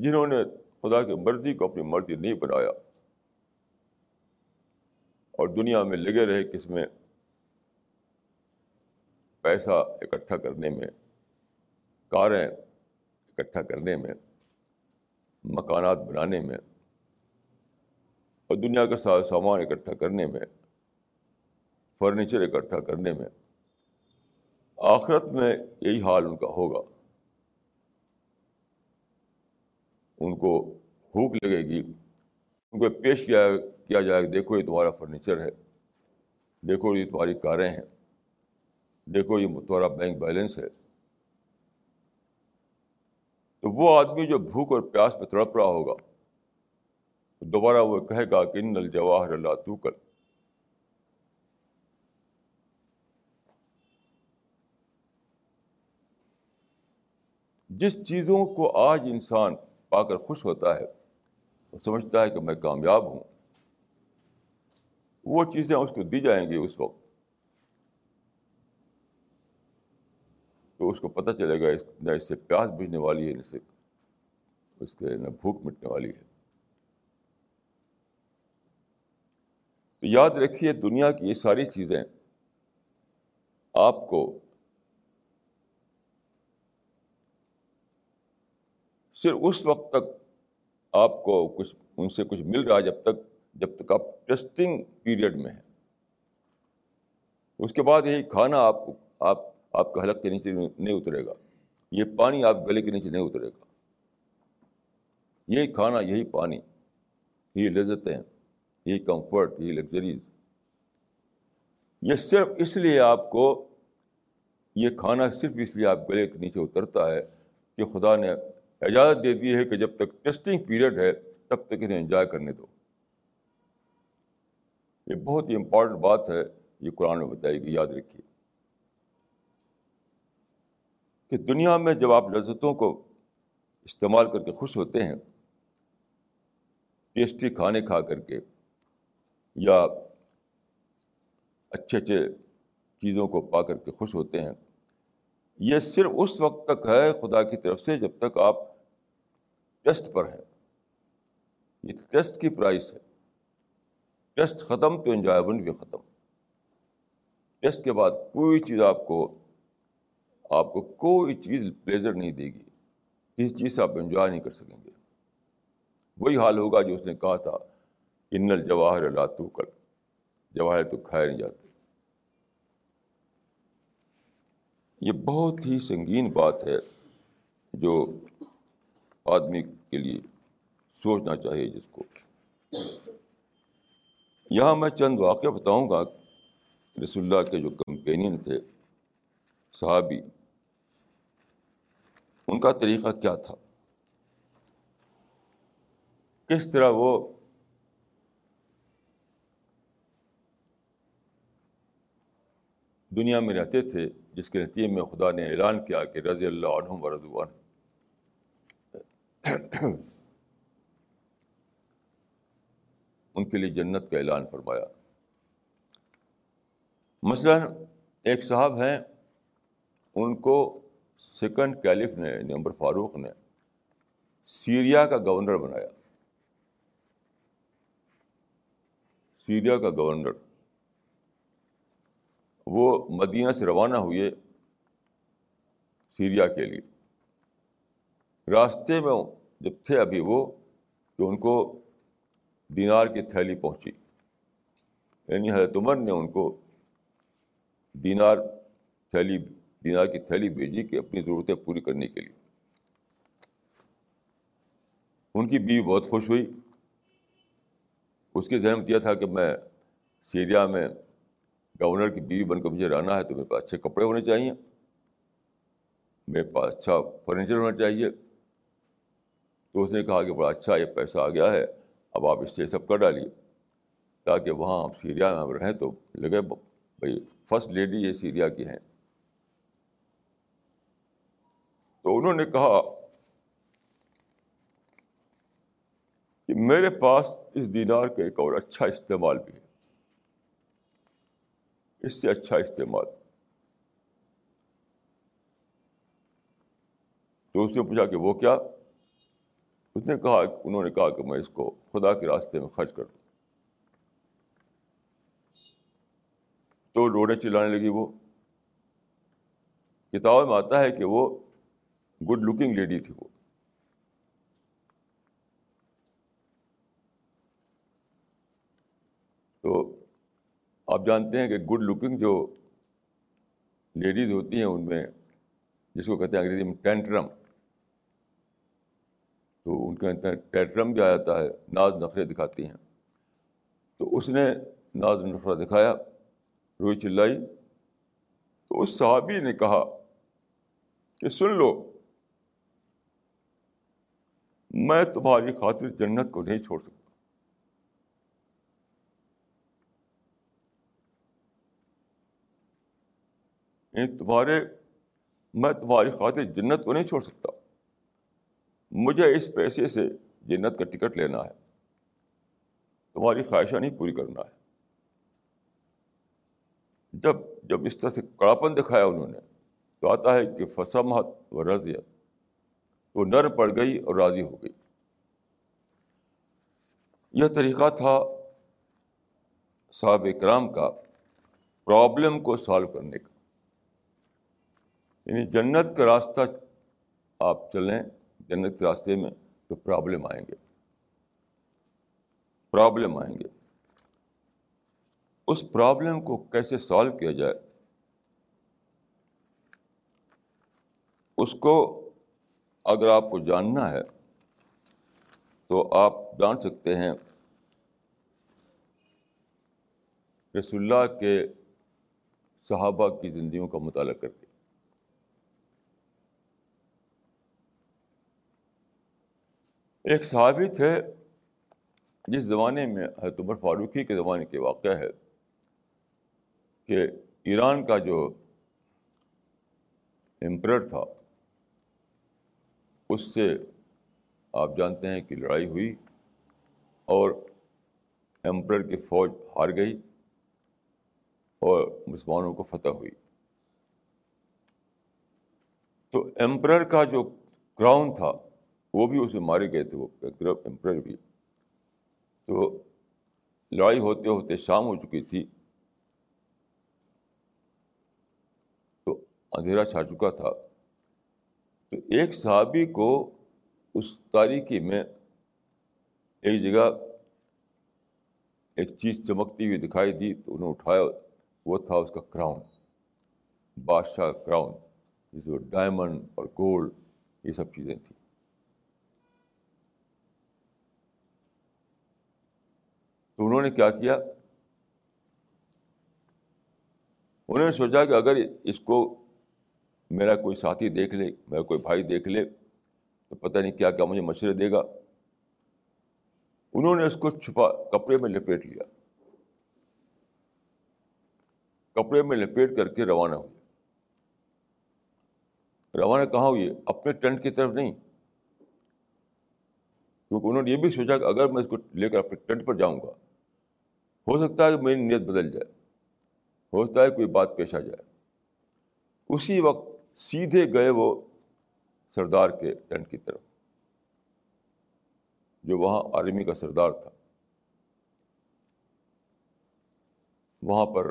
جنہوں نے خدا کی مرضی کو اپنی مرضی نہیں بنایا اور دنیا میں لگے رہے کہ اس میں پیسہ اکٹھا کرنے میں, کاریں اکٹھا کرنے میں, مکانات بنانے میں اور دنیا کا سارا سامان اکٹھا کرنے میں, فرنیچر اکٹھا کرنے میں, آخرت میں یہی حال ان کا ہوگا. ان کو بھوک لگے گی, ان کو پیش کیا جائے گا, دیکھو یہ تمہارا فرنیچر ہے, دیکھو یہ تمہاری کاریں ہیں, دیکھو یہ تمہارا بینک بیلنس ہے. تو وہ آدمی جو بھوک اور پیاس میں تڑپ رہا ہوگا دوبارہ وہ کہے گا کہ ان الجواہر لا توکل. جس چیزوں کو آج انسان پا کر خوش ہوتا ہے وہ سمجھتا ہے کہ میں کامیاب ہوں, وہ چیزیں اس کو دی جائیں گی اس وقت, تو اس کو پتہ چلے گا نہ اس سے پیاس بجھنے والی ہے, نہ اس کے نہ بھوک مٹنے والی ہے. تو یاد رکھیے دنیا کی یہ ساری چیزیں آپ کو صرف اس وقت تک آپ کو کچھ ان سے کچھ مل رہا ہے جب تک آپ ٹیسٹنگ پیریڈ میں ہیں. اس کے بعد یہی کھانا آپ کا حلق کے نیچے نہیں اترے گا, یہ پانی آپ گلے کے نیچے نہیں اترے گا, یہی کھانا یہی پانی یہی لذتیں یہی کمفرٹ یہی لگژریز, یہ صرف اس لیے آپ کو یہ کھانا صرف اس لیے آپ گلے کے نیچے اترتا ہے کہ خدا نے اجازت دے دی ہے کہ جب تک ٹیسٹنگ پیریڈ ہے تب تک انہیں انجوائے کرنے دو. یہ بہت ہی امپورٹنٹ بات ہے, یہ قرآن میں بتائی گئی. یاد رکھیے کہ دنیا میں جب آپ لذتوں کو استعمال کر کے خوش ہوتے ہیں, ٹیسٹی کھانے کھا کر کے یا اچھے اچھے چیزوں کو پا کر کے خوش ہوتے ہیں, یہ صرف اس وقت تک ہے خدا کی طرف سے جب تک آپ ٹیسٹ پر ہیں. یہ ٹیسٹ کی پرائس ہے. ٹیسٹ ختم تو انجوائمنٹ بھی ختم. ٹیسٹ کے بعد کوئی چیز آپ کو کوئی چیز پلیزر نہیں دے گی, کسی چیز سے آپ انجوائے نہیں کر سکیں گے. وہی حال ہوگا جو اس نے کہا تھا ان الجواہر لا توکل, جواہر تو کھائے نہیں جاتے. یہ بہت ہی سنگین بات ہے جو آدمی کے لیے سوچنا چاہیے. جس کو یہاں میں چند واقعہ بتاؤں گا. رسول اللہ کے جو کمپینین تھے صحابی, ان کا طریقہ کیا تھا, کس طرح وہ دنیا میں رہتے تھے, جس کے نتیجے میں خدا نے اعلان کیا کہ رضی اللہ عنہم و رضوا عنہ, ان کے لیے جنت کا اعلان فرمایا. مثلاً ایک صاحب ہیں, ان کو سیکنڈ کیلف نے یعنی عمر فاروق نے سیریا کا گورنر بنایا. سیریا کا گورنر. وہ مدینہ سے روانہ ہوئے سیریا کے لیے. راستے میں جب تھے ابھی وہ, کہ ان کو دینار کی تھیلی پہنچی, یعنی حضرت عمر نے ان کو دینار کی تھیلی بھیجی کہ اپنی ضرورتیں پوری کرنے کے لیے. ان کی بیوی بہت خوش ہوئی. اس کے ذہن میں یہ تھا کہ میں سیریا میں گورنر کی بیوی بن کے مجھے رہنا ہے تو میرے پاس اچھے کپڑے ہونے چاہیے, میرے پاس اچھا فرنیچر ہونا چاہیے. تو اس نے کہا کہ بڑا اچھا یہ پیسہ آ گیا ہے, اب آپ اس سے سب کر ڈالیے تاکہ وہاں آپ سیریا میں رہیں تو لگے بھائی فرسٹ لیڈی یہ سیریا کی ہیں. تو انہوں نے کہا کہ میرے پاس اس دینار کا ایک اور اچھا استعمال بھی ہے, اس سے اچھا استعمال. تو اس نے پوچھا کہ وہ کیا, انہوں نے کہا کہ میں اس کو خدا کے راستے میں خرچ کر دوں. تو روڑے چلانے لگی. وہ کتابوں میں آتا ہے کہ وہ گڈ لکنگ لیڈی تھی. وہ تو آپ جانتے ہیں کہ گڈ لکنگ جو لیڈیز ہوتی ہیں ان میں, جس کو کہتے ہیں انگریزی میں ٹینٹرم, تو ان کے اندر ٹینٹرم بھی آ جاتا ہے, ناز نخرے دکھاتی ہیں. تو اس نے ناز نخرہ دکھایا, روئی چلائی. تو اس صحابی نے کہا کہ سن لو, میں تمہاری خاطر جنت کو نہیں چھوڑ سکتا. یعنی میں تمہاری خاطر جنت کو نہیں چھوڑ سکتا, مجھے اس پیسے سے جنت کا ٹکٹ لینا ہے, تمہاری خواہشیں نہیں پوری کرنا ہے. جب اس طرح سے کڑاپن دکھایا انہوں نے تو آتا ہے کہ فسمحت و رضیت, وہ نر پڑ گئی اور راضی ہو گئی. یہ طریقہ تھا صحابہ کرام کا پرابلم کو سالو کرنے کا. یعنی جنت کا راستہ آپ چلیں, جنت کے راستے میں تو پرابلم آئیں گے. اس پرابلم کو کیسے سالو کیا جائے, اس کو اگر آپ کو جاننا ہے تو آپ جان سکتے ہیں رسول اللہ کے صحابہ کی زندگیوں کا مطالعہ کر کے. ایک صحابی تھے جس زمانے میں, حضرت عمر فاروقی کے زمانے کے واقعہ ہے کہ ایران کا جو امپرر تھا اس سے آپ جانتے ہیں کہ لڑائی ہوئی اور امپرر کی فوج ہار گئی اور مسلمانوں کو فتح ہوئی. تو امپرر کا جو کراؤن تھا وہ بھی اس میں مارے گئے تھے, وہ امپرر بھی. تو لڑائی ہوتے ہوتے شام ہو چکی تھی, تو اندھیرا چھا چکا تھا. تو ایک صحابی کو اس تاریکی میں ایک جگہ ایک چیز چمکتی ہوئی دکھائی دی, تو انہوں نے اٹھایا, وہ تھا اس کا کراؤن, بادشاہ کراؤن, جس میں ڈائمنڈ اور گولڈ یہ سب چیزیں تھیں. تو انہوں نے کیا کیا, انہوں نے سوچا کہ اگر اس کو میرا کوئی ساتھی دیکھ لے, میرا کوئی بھائی دیکھ لے تو پتہ نہیں کیا کیا مجھے مشورے دے گا. انہوں نے اس کو کپڑے میں لپیٹ لیا, کپڑے میں لپیٹ کر کے روانہ ہوئے. روانہ کہاں ہوئے, اپنے ٹینٹ کی طرف نہیں, کیونکہ انہوں نے یہ بھی سوچا کہ اگر میں اس کو لے کر اپنے ٹینٹ پر جاؤں گا ہو سکتا ہے کہ میری نیت بدل جائے, ہو سکتا ہے کوئی بات پیش آ جائے. اسی وقت سیدھے گئے وہ سردار کے ٹینٹ کی طرف, جو وہاں آرمی کا سردار تھا. وہاں پر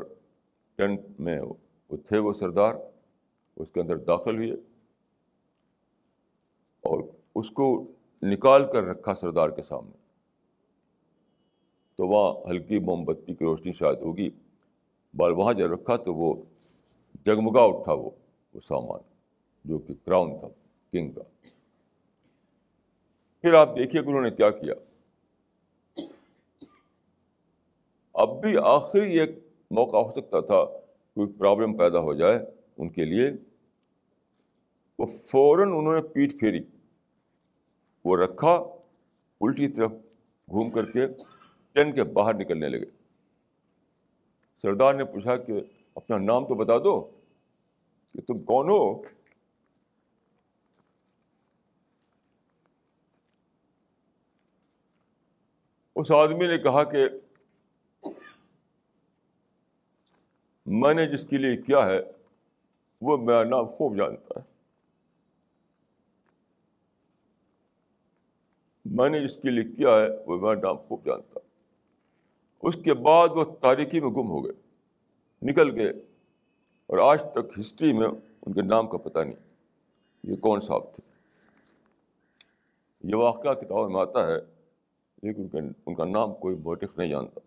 ٹینٹ میں تھے وہ سردار, اس کے اندر داخل ہوئے اور اس کو نکال کر رکھا سردار کے سامنے. تو وہاں ہلکی موم بتی کی روشنی شاید ہوگی, بال وہاں جب رکھا تو وہ جگمگا اٹھا وہ سامان جو کہ کراؤن تھا کنگ کا. پھر آپ دیکھیے کہ انہوں نے کیا کیا. اب بھی آخری ایک موقع ہو سکتا تھا کوئی پرابلم پیدا ہو جائے ان کے لیے, وہ فوراً انہوں نے پیٹھ پھیری, وہ رکھا الٹی طرف گھوم کر کے ٹینٹ کے باہر نکلنے لگے. سردار نے پوچھا کہ اپنا نام تو بتا دو کہ تم کون ہو. اس آدمی نے کہا کہ میں نے جس کے لیے کیا ہے وہ میرا نام خوب جانتا ہے, میں نے جس کے لیے کیا ہے وہ میرا نام خوب جانتا. اس کے بعد وہ تاریکی میں گم ہو گئے, نکل گئے, اور آج تک ہسٹری میں ان کے نام کا پتہ نہیں یہ کون صاحب تھے. یہ واقعہ کتابوں میں آتا ہے لیکن ان کا نام کوئی مورخ نہیں جانتا.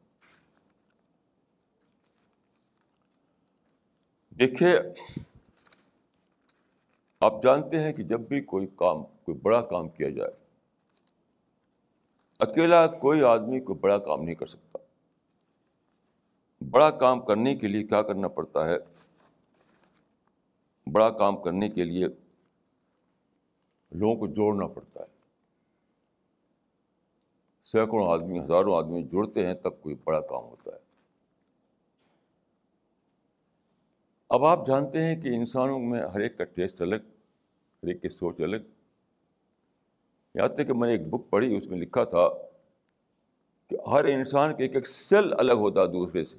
دیکھیے آپ جانتے ہیں کہ جب بھی کوئی بڑا کام کیا جائے, اکیلا کوئی آدمی کوئی بڑا کام نہیں کر سکتا. بڑا کام کرنے کے لیے کیا کرنا پڑتا ہے, بڑا کام کرنے کے لیے لوگوں کو جوڑنا پڑتا ہے. سینکڑوں آدمی, ہزاروں آدمی جڑتے ہیں تب کوئی بڑا کام ہوتا ہے. اب آپ جانتے ہیں کہ انسانوں میں ہر ایک کا ٹیسٹ الگ، ہر ایک کی سوچ الگ. یہاں تک کہ میں نے ایک بک پڑھی، اس میں لکھا تھا کہ ہر انسان کے ایک ایک سیل الگ ہوتا دوسرے سے.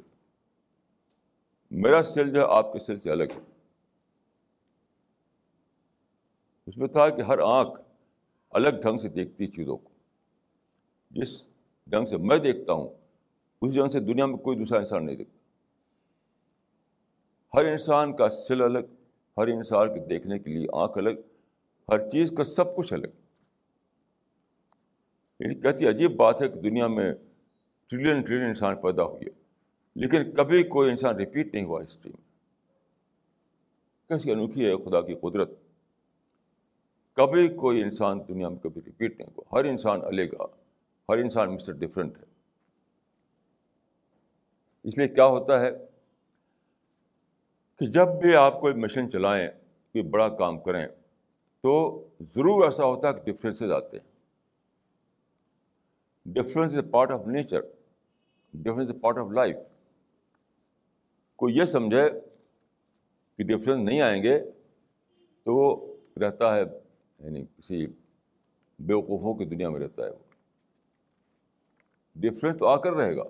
میرا سیل جو ہے آپ کے سیل سے الگ ہے. اس میں تھا کہ ہر آنکھ الگ ڈھنگ سے دیکھتی چیزوں کو. جس ڈھنگ سے میں دیکھتا ہوں اس ڈھنگ سے دنیا میں کوئی دوسرا انسان نہیں دیکھتا. ہر انسان کا سیل الگ، ہر انسان کے دیکھنے کے لیے آنکھ الگ، ہر چیز کا سب کچھ الگ. یہ کہتی عجیب بات ہے کہ دنیا میں ٹریلین ٹریلین انسان پیدا ہوئے لیکن کبھی کوئی انسان ریپیٹ نہیں ہوا ہسٹری میں. کیسی انوکھی ہے خدا کی قدرت. کبھی کوئی انسان دنیا میں کبھی ریپیٹ نہیں ہوا. ہر انسان علیحدہ، ہر انسان مسٹر ڈفرینٹ ہے. اس لیے کیا ہوتا ہے کہ جب بھی آپ کوئی مشن چلائیں، کوئی بڑا کام کریں، تو ضرور ایسا ہوتا ہے کہ ڈفرینسز آتے ہیں. Difference is part of nature, difference is part of life. کوئی یہ سمجھے کہ ڈفرینس نہیں آئیں گے تو وہ رہتا ہے، یعنی کسی بیوقوفوں کی دنیا میں رہتا ہے. وہ ڈفرینس تو آ کر رہے گا،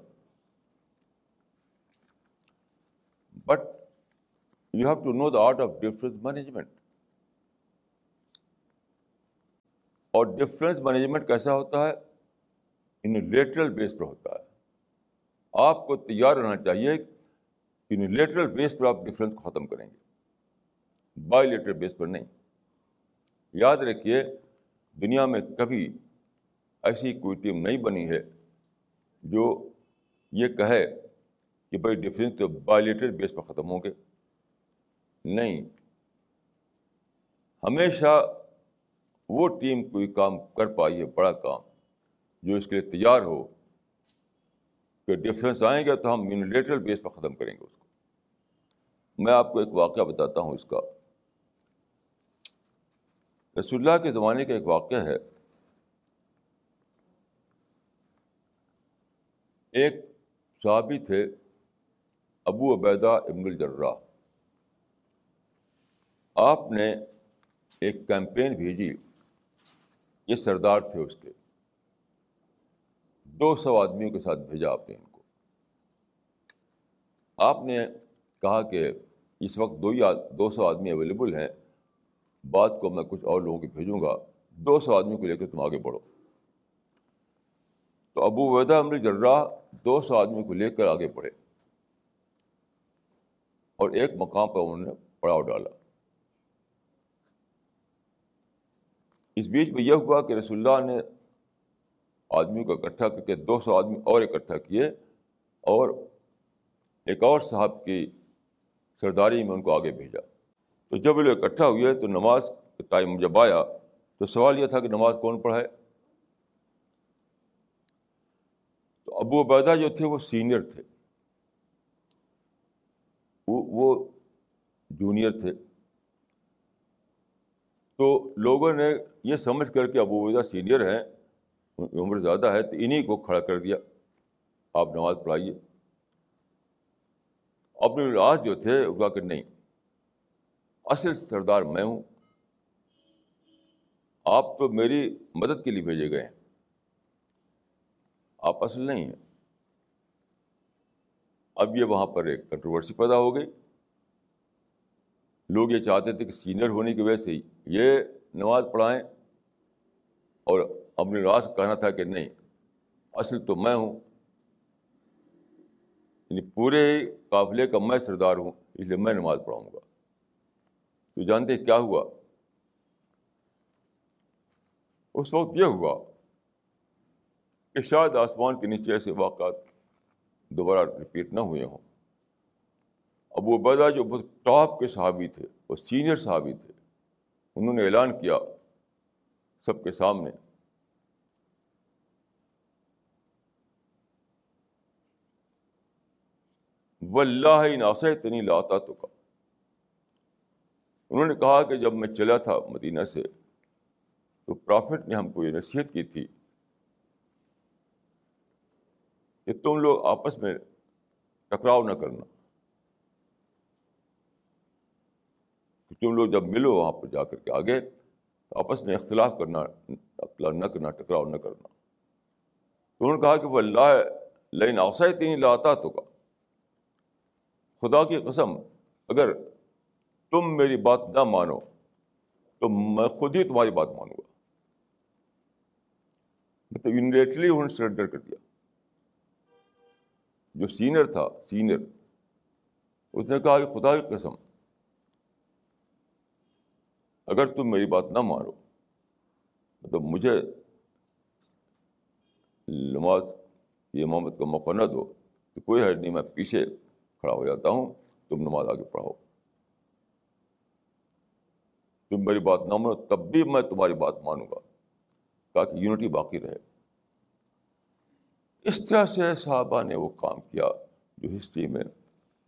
but you have to know the art of difference management. اور ڈفرینس مینجمنٹ کیسا ہوتا ہے؟ یونیلیٹرل بیس پر ہوتا ہے. آپ کو تیار رہنا چاہیے کہ یونیلیٹرل بیس پر آپ ڈفرینس کو ختم کریں گے، بائی لیٹرل بیس پر نہیں. یاد رکھیے دنیا میں کبھی ایسی کوئی ٹیم نہیں بنی ہے جو یہ کہے کہ بھائی ڈفرینس تو بائی لیٹرل بیس پر ختم ہوں گے. نہیں، ہمیشہ وہ ٹیم کوئی کام کر پائی ہے، بڑا کام، جو اس کے لیے تیار ہو کہ ڈفرینس آئیں گے تو ہم یونیلیٹرل بیس پر ختم کریں گے اس کو. میں آپ کو ایک واقعہ بتاتا ہوں اس کا. رسول اللہ کے زمانے کا ایک واقعہ ہے. ایک صحابی تھے ابو عبیدہ ابن الجراح. آپ نے ایک کیمپین بھیجی. یہ سردار تھے اس کے. 200 آدمیوں کے ساتھ بھیجا آپ نے ان کو. آپ نے کہا کہ اس وقت 200 آدمی اویلیبل ہیں، بات کو میں کچھ اور لوگوں کو بھیجوں گا، 200 آدمی کو لے کے تم آگے بڑھو. تو ابو عبیدہ بن الجراح 200 آدمی کو لے کر آگے بڑھے اور ایک مقام پر انہوں نے پڑاؤ ڈالا. اس بیچ میں یہ ہوا کہ رسول اللہ نے آدمیوں کو اکٹھا کر کے 200 آدمی اور اکٹھا کیے اور ایک اور صاحب کی سرداری میں ان کو آگے بھیجا. تو جب یہ لوگ اکٹھا ہوئے تو نماز کا ٹائم جب آیا تو سوال یہ تھا کہ نماز کون پڑھائے. تو ابو عبیدہ جو تھے وہ سینئر تھے، وہ جونیئر تھے. تو لوگوں نے یہ سمجھ کر کہ ابو عبیدہ سینئر ہیں، عمر زیادہ ہے، تو انہیں کو کھڑا کر دیا، آپ نماز پڑھائیے. ابن العاص جو تھے وہ کہا کہ نہیں، اصل سردار میں ہوں، آپ تو میری مدد کے لیے بھیجے گئے ہیں، آپ اصل نہیں ہیں. اب یہ وہاں پر ایک کنٹروورسی پیدا ہو گئی. لوگ یہ چاہتے تھے کہ سینئر ہونے کی وجہ سے یہ نماز پڑھائیں، اور ابن العاص کہنا تھا کہ نہیں اصل تو میں ہوں، یعنی پورے قافلے کا میں سردار ہوں، اس لیے میں نماز پڑھاؤں گا. تو جانتے کیا ہوا اس وقت؟ یہ ہوا کہ شاید آسمان کے نیچے ایسے واقعات دوبارہ ریپیٹ نہ ہوئے ہوں. ابو عبیدہ جو بہت ٹاپ کے صحابی تھے، وہ سینئر صحابی تھے، انہوں نے اعلان کیا سب کے سامنے وَاللَّهِ إِنْ عَصَيْتَنِي لَأَطِيعَتُكَ. انہوں نے کہا کہ جب میں چلا تھا مدینہ سے تو پرافٹ نے ہم کو یہ نصیحت کی تھی کہ تم لوگ آپس میں ٹکراؤ نہ کرنا، تم لوگ جب ملو وہاں پر جا کر کے آگے تو آپس میں اختلاف نہ کرنا, ٹکراؤ نہ کرنا. تو انہوں نے کہا کہ وہ اللہ لئن عصیتنی لأطعتک, خدا کی قسم اگر تم میری بات نہ مانو تو میں خود ہی تمہاری بات مانوں گا. مطلب انڈیٹلی انہوں نے سرنڈر کر دیا. جو سینئر تھا, سینئر, اس نے کہا کہ خدا کی قسم اگر تم میری بات نہ مانو مطلب مجھے نماز یہ امامت کا موقع نہ دو تو کوئی حرج نہیں, میں پیچھے کھڑا ہو جاتا ہوں, تم نماز آگے پڑھاؤ. تم میری بات نہ مانو تب بھی میں تمہاری بات مانوں گا تاکہ یونٹی باقی رہے. اس طرح سے صحابہ نے وہ کام کیا جو ہسٹری میں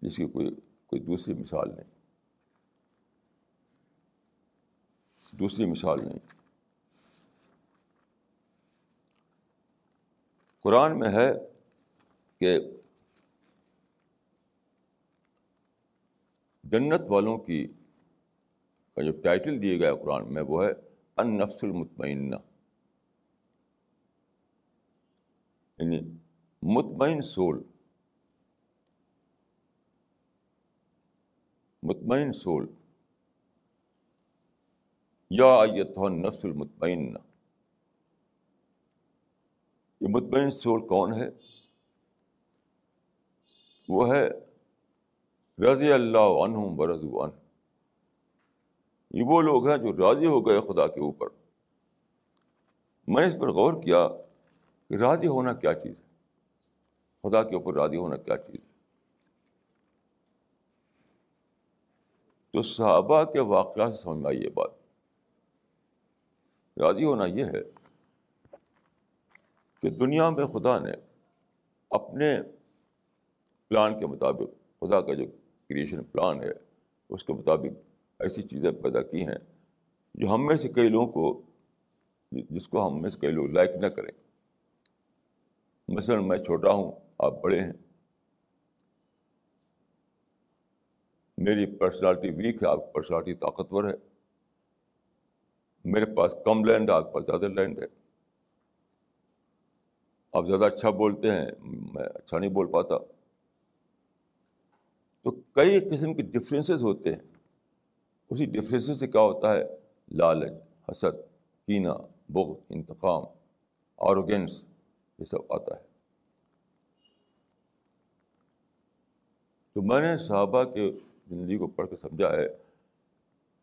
جس کی کوئی دوسری مثال نہیں, دوسری مثال نہیں. قرآن میں ہے کہ جنت والوں کی جو ٹائٹل دیے گئے قرآن میں وہ ہے النفس المطمئنہ, یعنی مطمئن سول. مطمئن سول یا ایتھا النفس المطمئنہ. یہ مطمئن سول کون ہے؟ وہ ہے رضی اللہ عنہم ورضوا عنہ. یہ وہ لوگ ہیں جو راضی ہو گئے خدا کے اوپر. میں اس پر غور کیا کہ راضی ہونا کیا چیز ہے, خدا کے اوپر راضی ہونا کیا چیز ہے. تو صحابہ کے واقعات سے سمجھ میں آئی یہ بات. راضی ہونا یہ ہے کہ دنیا میں خدا نے اپنے پلان کے مطابق, خدا کا جو کریشن پلان ہے اس کے مطابق ایسی چیزیں پیدا کی ہیں جو ہم میں سے کئی لوگوں کو, جس کو ہم میں سے کئی لوگ لائک نہ کریں. مثلا میں چھوٹا ہوں, آپ بڑے ہیں, میری پرسنالٹی ویک ہے, آپ کی پرسنالٹی طاقتور ہے, میرے پاس کم لینڈ ہے, آپ کے پاس زیادہ لینڈ ہے, آپ زیادہ اچھا بولتے ہیں, میں اچھا نہیں بول پاتا. تو کئی قسم کے ڈفرینسز ہوتے ہیں. اسی ڈفرینسز سے کیا ہوتا ہے؟ لالچ, حسد, کینہ, بغض, انتقام, آروگینس, یہ سب آتا ہے. تو میں نے صحابہ کے زندگی کو پڑھ کے سمجھا ہے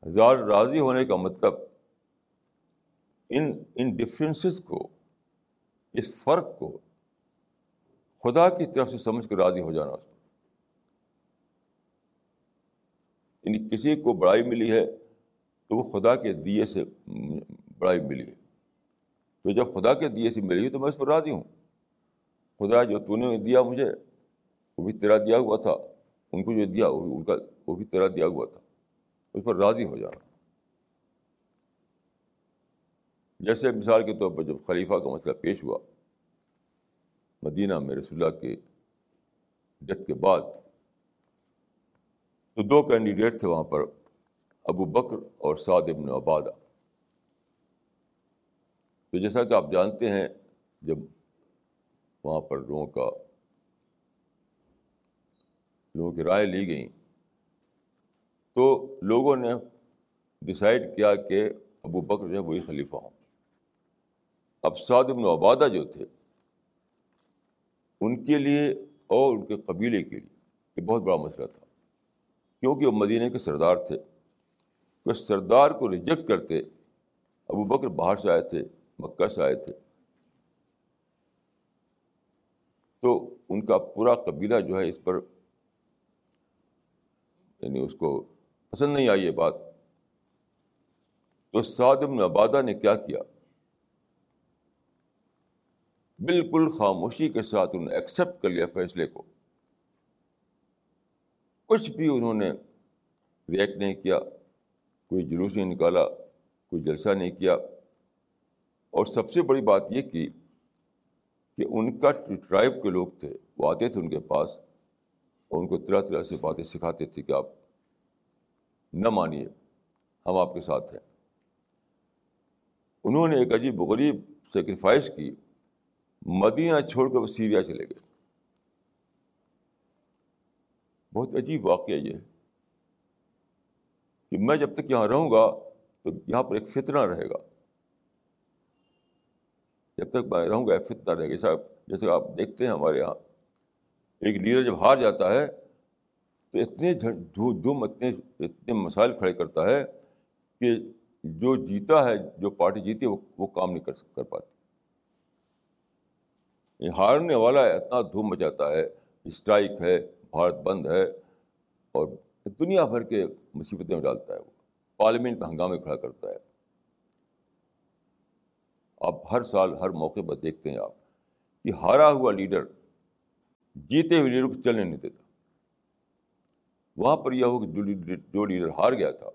ہزار راضی ہونے کا مطلب ان ڈفرینسز کو, اس فرق کو خدا کی طرف سے سمجھ کے راضی ہو جانا. یعنی کسی کو بڑائی ملی ہے تو وہ خدا کے دیے سے بڑائی ملی ہے. تو جب خدا کے دیے سے ملی ہے تو میں اس پر راضی ہوں. خدا جو تو نے دیا مجھے وہ بھی تیرا دیا ہوا تھا, ان کو جو دیا وہ بھی تیرا دیا ہوا تھا, اس پر راضی ہو جانا. جیسے مثال کے طور پر جب خلیفہ کا مسئلہ پیش ہوا مدینہ میں رسول اللہ کے ڈیتھ کے بعد, تو دو کینڈیڈیٹ تھے وہاں پر, ابو بکر اور سعد بن عبادہ. تو جیسا کہ آپ جانتے ہیں جب وہاں پر لوگوں کی رائے لی گئیں تو لوگوں نے ڈیسائیڈ کیا کہ ابو بکر جو ہے وہی خلیفہ ہوں. اب سعد بن عبادہ جو تھے ان کے لیے اور ان کے قبیلے کے لیے یہ بہت بڑا مسئلہ تھا, کیونکہ وہ مدینہ کے سردار تھے. وہ سردار کو ریجیکٹ کرتے, ابو بکر باہر سے آئے تھے, مکہ سے آئے تھے, تو ان کا پورا قبیلہ جو ہے اس پر یعنی اس کو پسند نہیں آئی یہ بات. تو سعد بن عبادہ نے کیا بالکل خاموشی کے ساتھ انہوں نے ایکسیپٹ کر لیا فیصلے کو. کچھ بھی انہوں نے ریئیکٹ نہیں کیا, کوئی جلوس نہیں نکالا, کوئی جلسہ نہیں کیا. اور سب سے بڑی بات یہ کی کہ ان کا ٹرائب کے لوگ تھے, وہ آتے تھے ان کے پاس اور ان کو طرح طرح سے باتیں سکھاتے تھے کہ آپ نہ مانیے, ہم آپ کے ساتھ ہیں. انہوں نے ایک عجیب غریب سیکریفائس کی, مدینہ چھوڑ کر وہ سیریا چلے گئے. بہت عجیب واقعہ یہ ہے کہ میں جب تک یہاں رہوں گا تو یہاں پر ایک فتنہ رہے گا, جب تک میں رہوں گا ایک فتنہ رہے گا. جیسے آپ دیکھتے ہیں ہمارے یہاں ایک لیڈر جب ہار جاتا ہے تو اتنے دھوم اتنے مسائل کھڑے کرتا ہے کہ جو جیتا ہے, جو پارٹی جیتی ہے وہ کام نہیں کر پاتی. ہارنے والا اتنا دھوم مچاتا ہے, اسٹرائک ہے, بھارت بند ہے, اور دنیا بھر کے مصیبتیں ڈالتا ہے. وہ پارلیمنٹ میں ہنگامے کھڑا کرتا ہے. آپ ہر سال ہر موقع پر دیکھتے ہیں آپ کہ ہارا ہوا لیڈر جیتے ہوئے لیڈر کو چلنے نہیں دیتا. وہاں پر یہ ہو کہ جو لیڈر ہار گیا تھا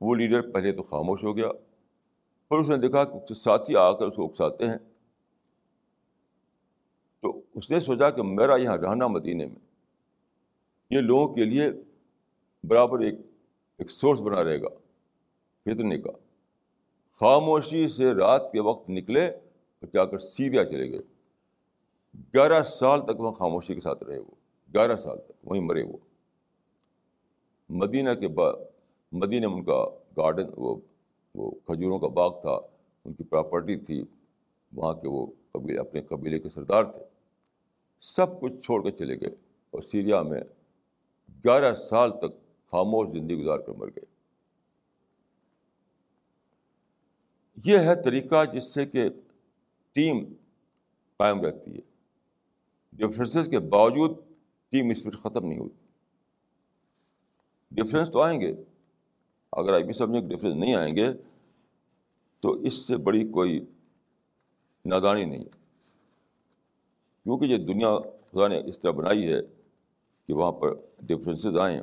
وہ لیڈر پہلے تو خاموش ہو گیا, پھر اس نے دیکھا کہ ساتھی آ کر اس کو اکساتے ہیں, تو اس نے سوچا کہ میرا یہاں رہنا مدینے میں یہ لوگوں کے لیے برابر ایک سورس بنا رہے گا فتنے کا. خاموشی سے رات کے وقت نکلے اور جا کر سیریا چلے گئے. 11 سال تک وہاں خاموشی کے ساتھ رہے. وہ 11 سال تک وہیں مرے. وہ مدینہ کے مدینہ میں ان کا گارڈن, وہ کھجوروں کا باغ تھا, ان کی پراپرٹی تھی, وہاں کے وہ اپنے قبیلے کے سردار تھے. سب کچھ چھوڑ کر چلے گئے اور سیریا میں 11 سال تک خاموش زندگی گزار کر مر گئے. یہ ہے طریقہ جس سے کہ ٹیم قائم رہتی ہے. ڈفرینسز کے باوجود ٹیم اسپرٹ ختم نہیں ہوتی. ڈفرینس تو آئیں گے, اگر آپ یہ سمجھیں کہ ڈفرینس نہیں آئیں گے تو اس سے بڑی کوئی نادانی نہیں ہے, کیونکہ یہ دنیا خدا نے اس طرح بنائی ہے کہ وہاں پر ڈفرینسز آئیں.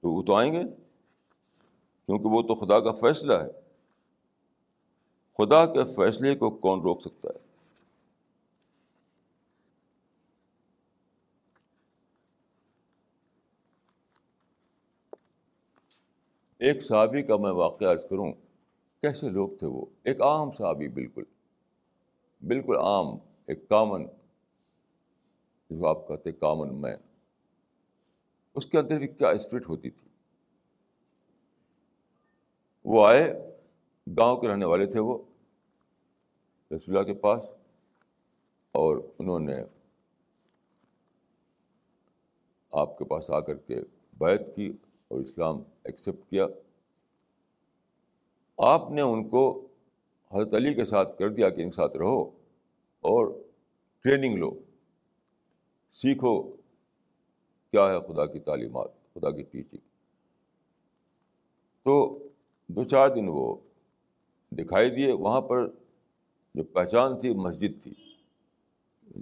تو وہ تو آئیں گے کیونکہ وہ تو خدا کا فیصلہ ہے. خدا کے فیصلے کو کون روک سکتا ہے؟ ایک صحابی کا میں واقعہ عرض کروں. کیسے لوگ تھے وہ. ایک عام صحابی, بالکل عام, ایک کامن, جس کو آپ کہتے کامن مین. اس کے اندر بھی کیا اسپرٹ ہوتی تھی. وہ آئے, گاؤں کے رہنے والے تھے وہ, رسول اللہ کے پاس, اور انہوں نے آپ کے پاس آ کر کے بیعت کی اور اسلام ایکسیپٹ کیا. آپ نے ان کو حضرت علی کے ساتھ کر دیا کہ ان کے ساتھ رہو اور ٹریننگ لو, سیکھو کیا ہے خدا کی تعلیمات, خدا کی ٹیچنگ. تو 2-4 دن وہ دکھائی دیے. وہاں پر جو پہچان تھی مسجد تھی,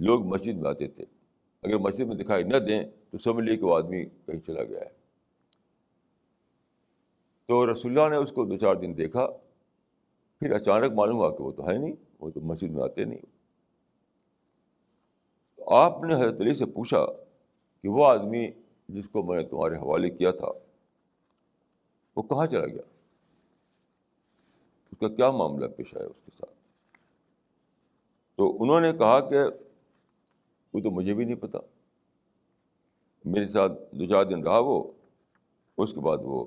لوگ مسجد میں آتے تھے. اگر مسجد میں دکھائی نہ دیں تو سمجھ لیے کہ وہ آدمی کہیں چلا گیا ہے. تو رسول اللہ نے اس کو 2-4 دن دیکھا, پھر اچانک معلوم ہوا کہ وہ تو ہے نہیں, وہ تو مسجد میں آتے نہیں. آپ نے حضرت علی سے پوچھا کہ وہ آدمی جس کو میں نے تمہارے حوالے کیا تھا وہ کہاں چلا گیا, اس کا کیا معاملہ پیش آیا اس کے ساتھ. تو انہوں نے کہا کہ وہ تو مجھے بھی نہیں پتا, میرے ساتھ 2-4 دن رہا وہ, اس کے بعد وہ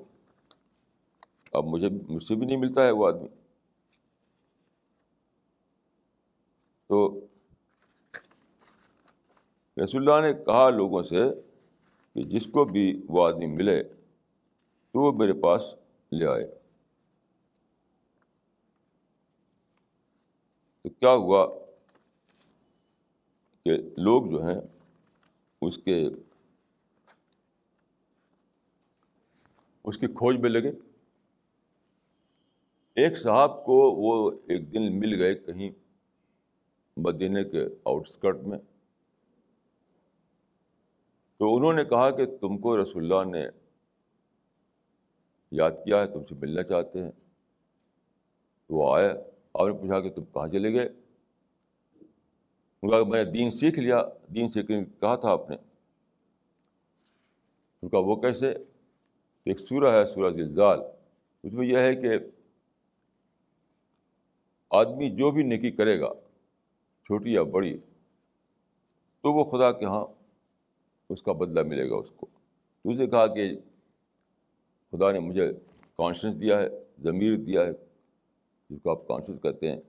اب مجھ سے بھی نہیں ملتا ہے وہ آدمی. تو رسول اللہ نے کہا لوگوں سے کہ جس کو بھی وہ آدمی ملے تو وہ میرے پاس لے آئے. تو کیا ہوا کہ لوگ جو ہیں اس کی کھوج میں لگے. ایک صاحب کو وہ ایک دن مل گئے کہیں مدینے کے آؤٹسکرٹ میں. تو انہوں نے کہا کہ تم کو رسول اللہ نے یاد کیا ہے, تم سے ملنا چاہتے ہیں. وہ آئے, آپ نے پوچھا کہ تم کہاں چلے گئے. کہا میں نے دین سیکھ لیا, دین سیکھنے کہا تھا آپ نے. کہا وہ کیسے. تو ایک سورہ ہے, سورہ زلزال, اس میں یہ ہے کہ آدمی جو بھی نیکی کرے گا چھوٹی یا بڑی تو وہ خدا کے ہاں اس کا بدلہ ملے گا اس کو. تو اس نے کہا کہ خدا نے مجھے کانشنس دیا ہے, ضمیر دیا ہے جس کو آپ کانشنس کہتے ہیں.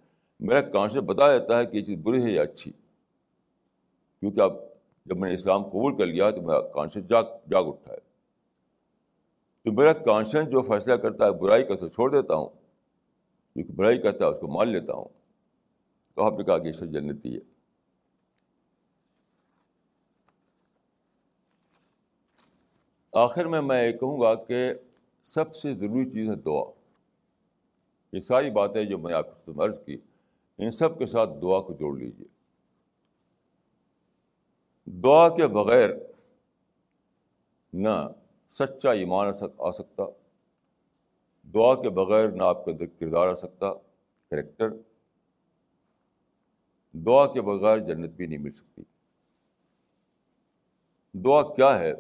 میرا کانشنس بتا دیتا ہے کہ یہ چیز بری ہے یا اچھی, کیونکہ آپ جب میں نے اسلام قبول کر لیا تو میرا کانشنس جاگ اٹھا ہے. تو میرا کانشنس جو فیصلہ کرتا ہے برائی کا تو چھوڑ دیتا ہوں, کیونکہ برائی کرتا ہے اس کو مان لیتا ہوں. تو آپ نے کہا کہ سب جنتی ہے. آخر میں یہ کہوں گا کہ سب سے ضروری چیز ہے دعا. یہ ساری باتیں جو میں آپ کو عرض کی, ان سب کے ساتھ دعا کو جوڑ لیجیے. دعا کے بغیر نہ سچا ایمان آ سکتا, دعا کے بغیر نہ آپ کا کردار آ سکتا, کریکٹر. دعا کے بغیر جنت بھی نہیں مل سکتی. دعا کیا ہے,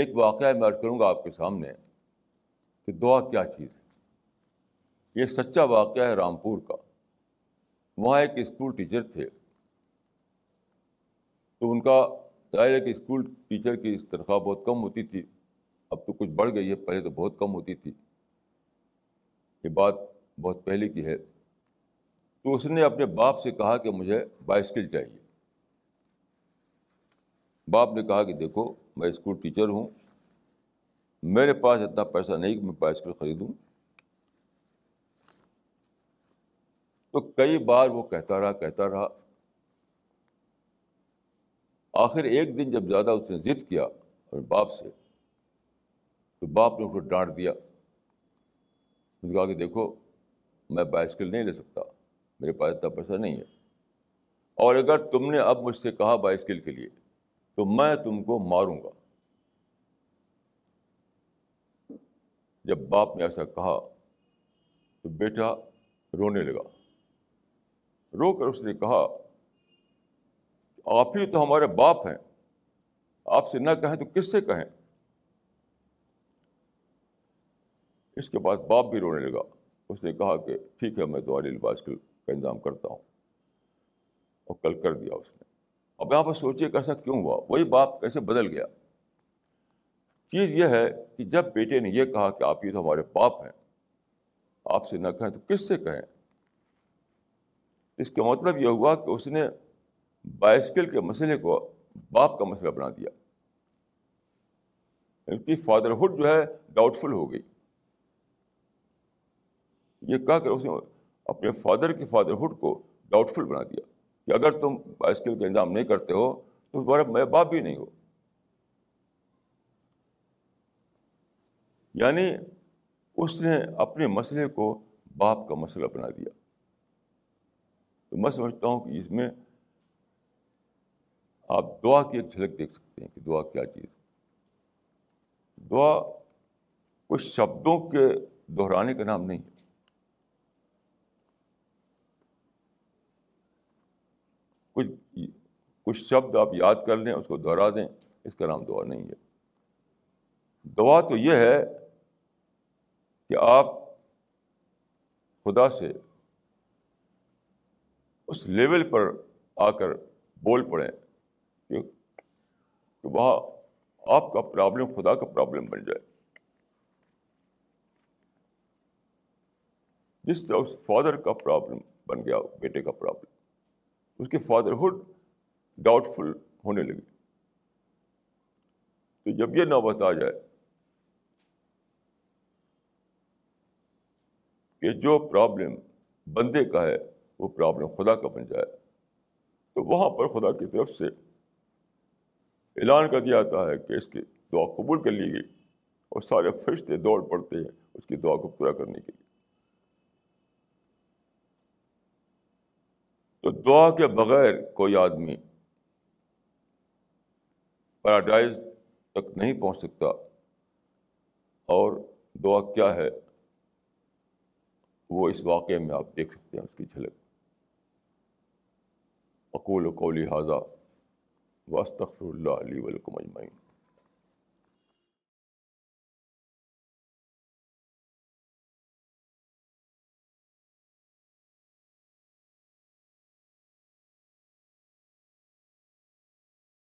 ایک واقعہ میں عرض کروں گا آپ کے سامنے کہ دعا کیا چیز ہے. یہ سچا واقعہ ہے رامپور کا. وہاں ایک اسکول ٹیچر تھے, تو ان کا ظاہر ہے کہ اسکول ٹیچر کی تنخواہ بہت کم ہوتی تھی, اب تو کچھ بڑھ گئی ہے, پہلے تو بہت کم ہوتی تھی. یہ بات بہت پہلے کی ہے. تو اس نے اپنے باپ سے کہا کہ مجھے بائسکل چاہیے. باپ نے کہا کہ دیکھو میں اسکول ٹیچر ہوں, میرے پاس اتنا پیسہ نہیں کہ میں بائسکل خریدوں. تو کئی بار وہ کہتا رہا. آخر ایک دن جب زیادہ اس نے ضد کیا اور باپ سے, تو باپ نے اس کو ڈانٹ دیا. اس نے کہا کہ دیکھو میں بائسکل نہیں لے سکتا, میرے پاس اتنا پیسہ نہیں ہے, اور اگر تم نے اب مجھ سے کہا بائسکل کے لیے تو میں تم کو ماروں گا. جب باپ نے ایسا کہا تو بیٹا رونے لگا. رو کر اس نے کہا آپ ہی تو ہمارے باپ ہیں, آپ سے نہ کہیں تو کس سے کہیں. اس کے بعد باپ بھی رونے لگا. اس نے کہا کہ ٹھیک ہے میں تمہارے لیے بائسکل کا انتظام کرتا ہوں, اور کل کر دیا اس نے. اب یہاں پر سوچیے کہ ایسا کیوں ہوا, وہی باپ کیسے بدل گیا. چیز یہ ہے کہ جب بیٹے نے یہ کہا کہ آپ ہی تو ہمارے باپ ہیں, آپ سے نہ کہیں تو کس سے کہیں, اس کا مطلب یہ ہوا کہ اس نے بائسکل کے مسئلے کو باپ کا مسئلہ بنا دیا. ان کی فادرہڈ جو ہے ڈاؤٹفل ہو گئی. یہ کہا کہ اس نے اپنے فادر کی فادرہڈ کو ڈاؤٹفل بنا دیا کہ اگر تم بائسکل کا انتظام نہیں کرتے ہو تو تمہارا میں باپ بھی نہیں ہو. یعنی اس نے اپنے مسئلے کو باپ کا مسئلہ بنا دیا. تو میں سمجھتا ہوں کہ اس میں آپ دعا کی ایک جھلک دیکھ سکتے ہیں کہ دعا کیا چیز. دعا کچھ شبدوں کے دہرانے کا نام نہیں ہے. کچھ شبد آپ یاد کر لیں, اس کو دہرا دیں, اس کا نام دعا نہیں ہے. دعا تو یہ ہے کہ آپ خدا سے اس لیول پر آ کر بول پڑیں کہ وہاں آپ کا پرابلم خدا کا پرابلم بن جائے. جس طرح اس فادر کا پرابلم بن گیا بیٹے کا پرابلم, اس کے فادرہڈ ڈاؤٹفل ہونے لگی. تو جب یہ نوبت آ جائے کہ جو پرابلم بندے کا ہے وہ پرابلم خدا کا بن جائے, تو وہاں پر خدا کی طرف سے اعلان کر دیا جاتا ہے کہ اس کی دعا قبول کر لی گئی, اور سارے فرشتے دوڑ پڑتے ہیں اس کی دعا کو پورا کرنے کے لیے. تو دعا کے بغیر کوئی آدمی پیراڈائز تک نہیں پہنچ سکتا. اور دعا کیا ہے وہ اس واقعے میں آپ دیکھ سکتے ہیں اس کی جھلک. اقول قولی ھذا واستغفر اللہ لی ولکم اجمعین.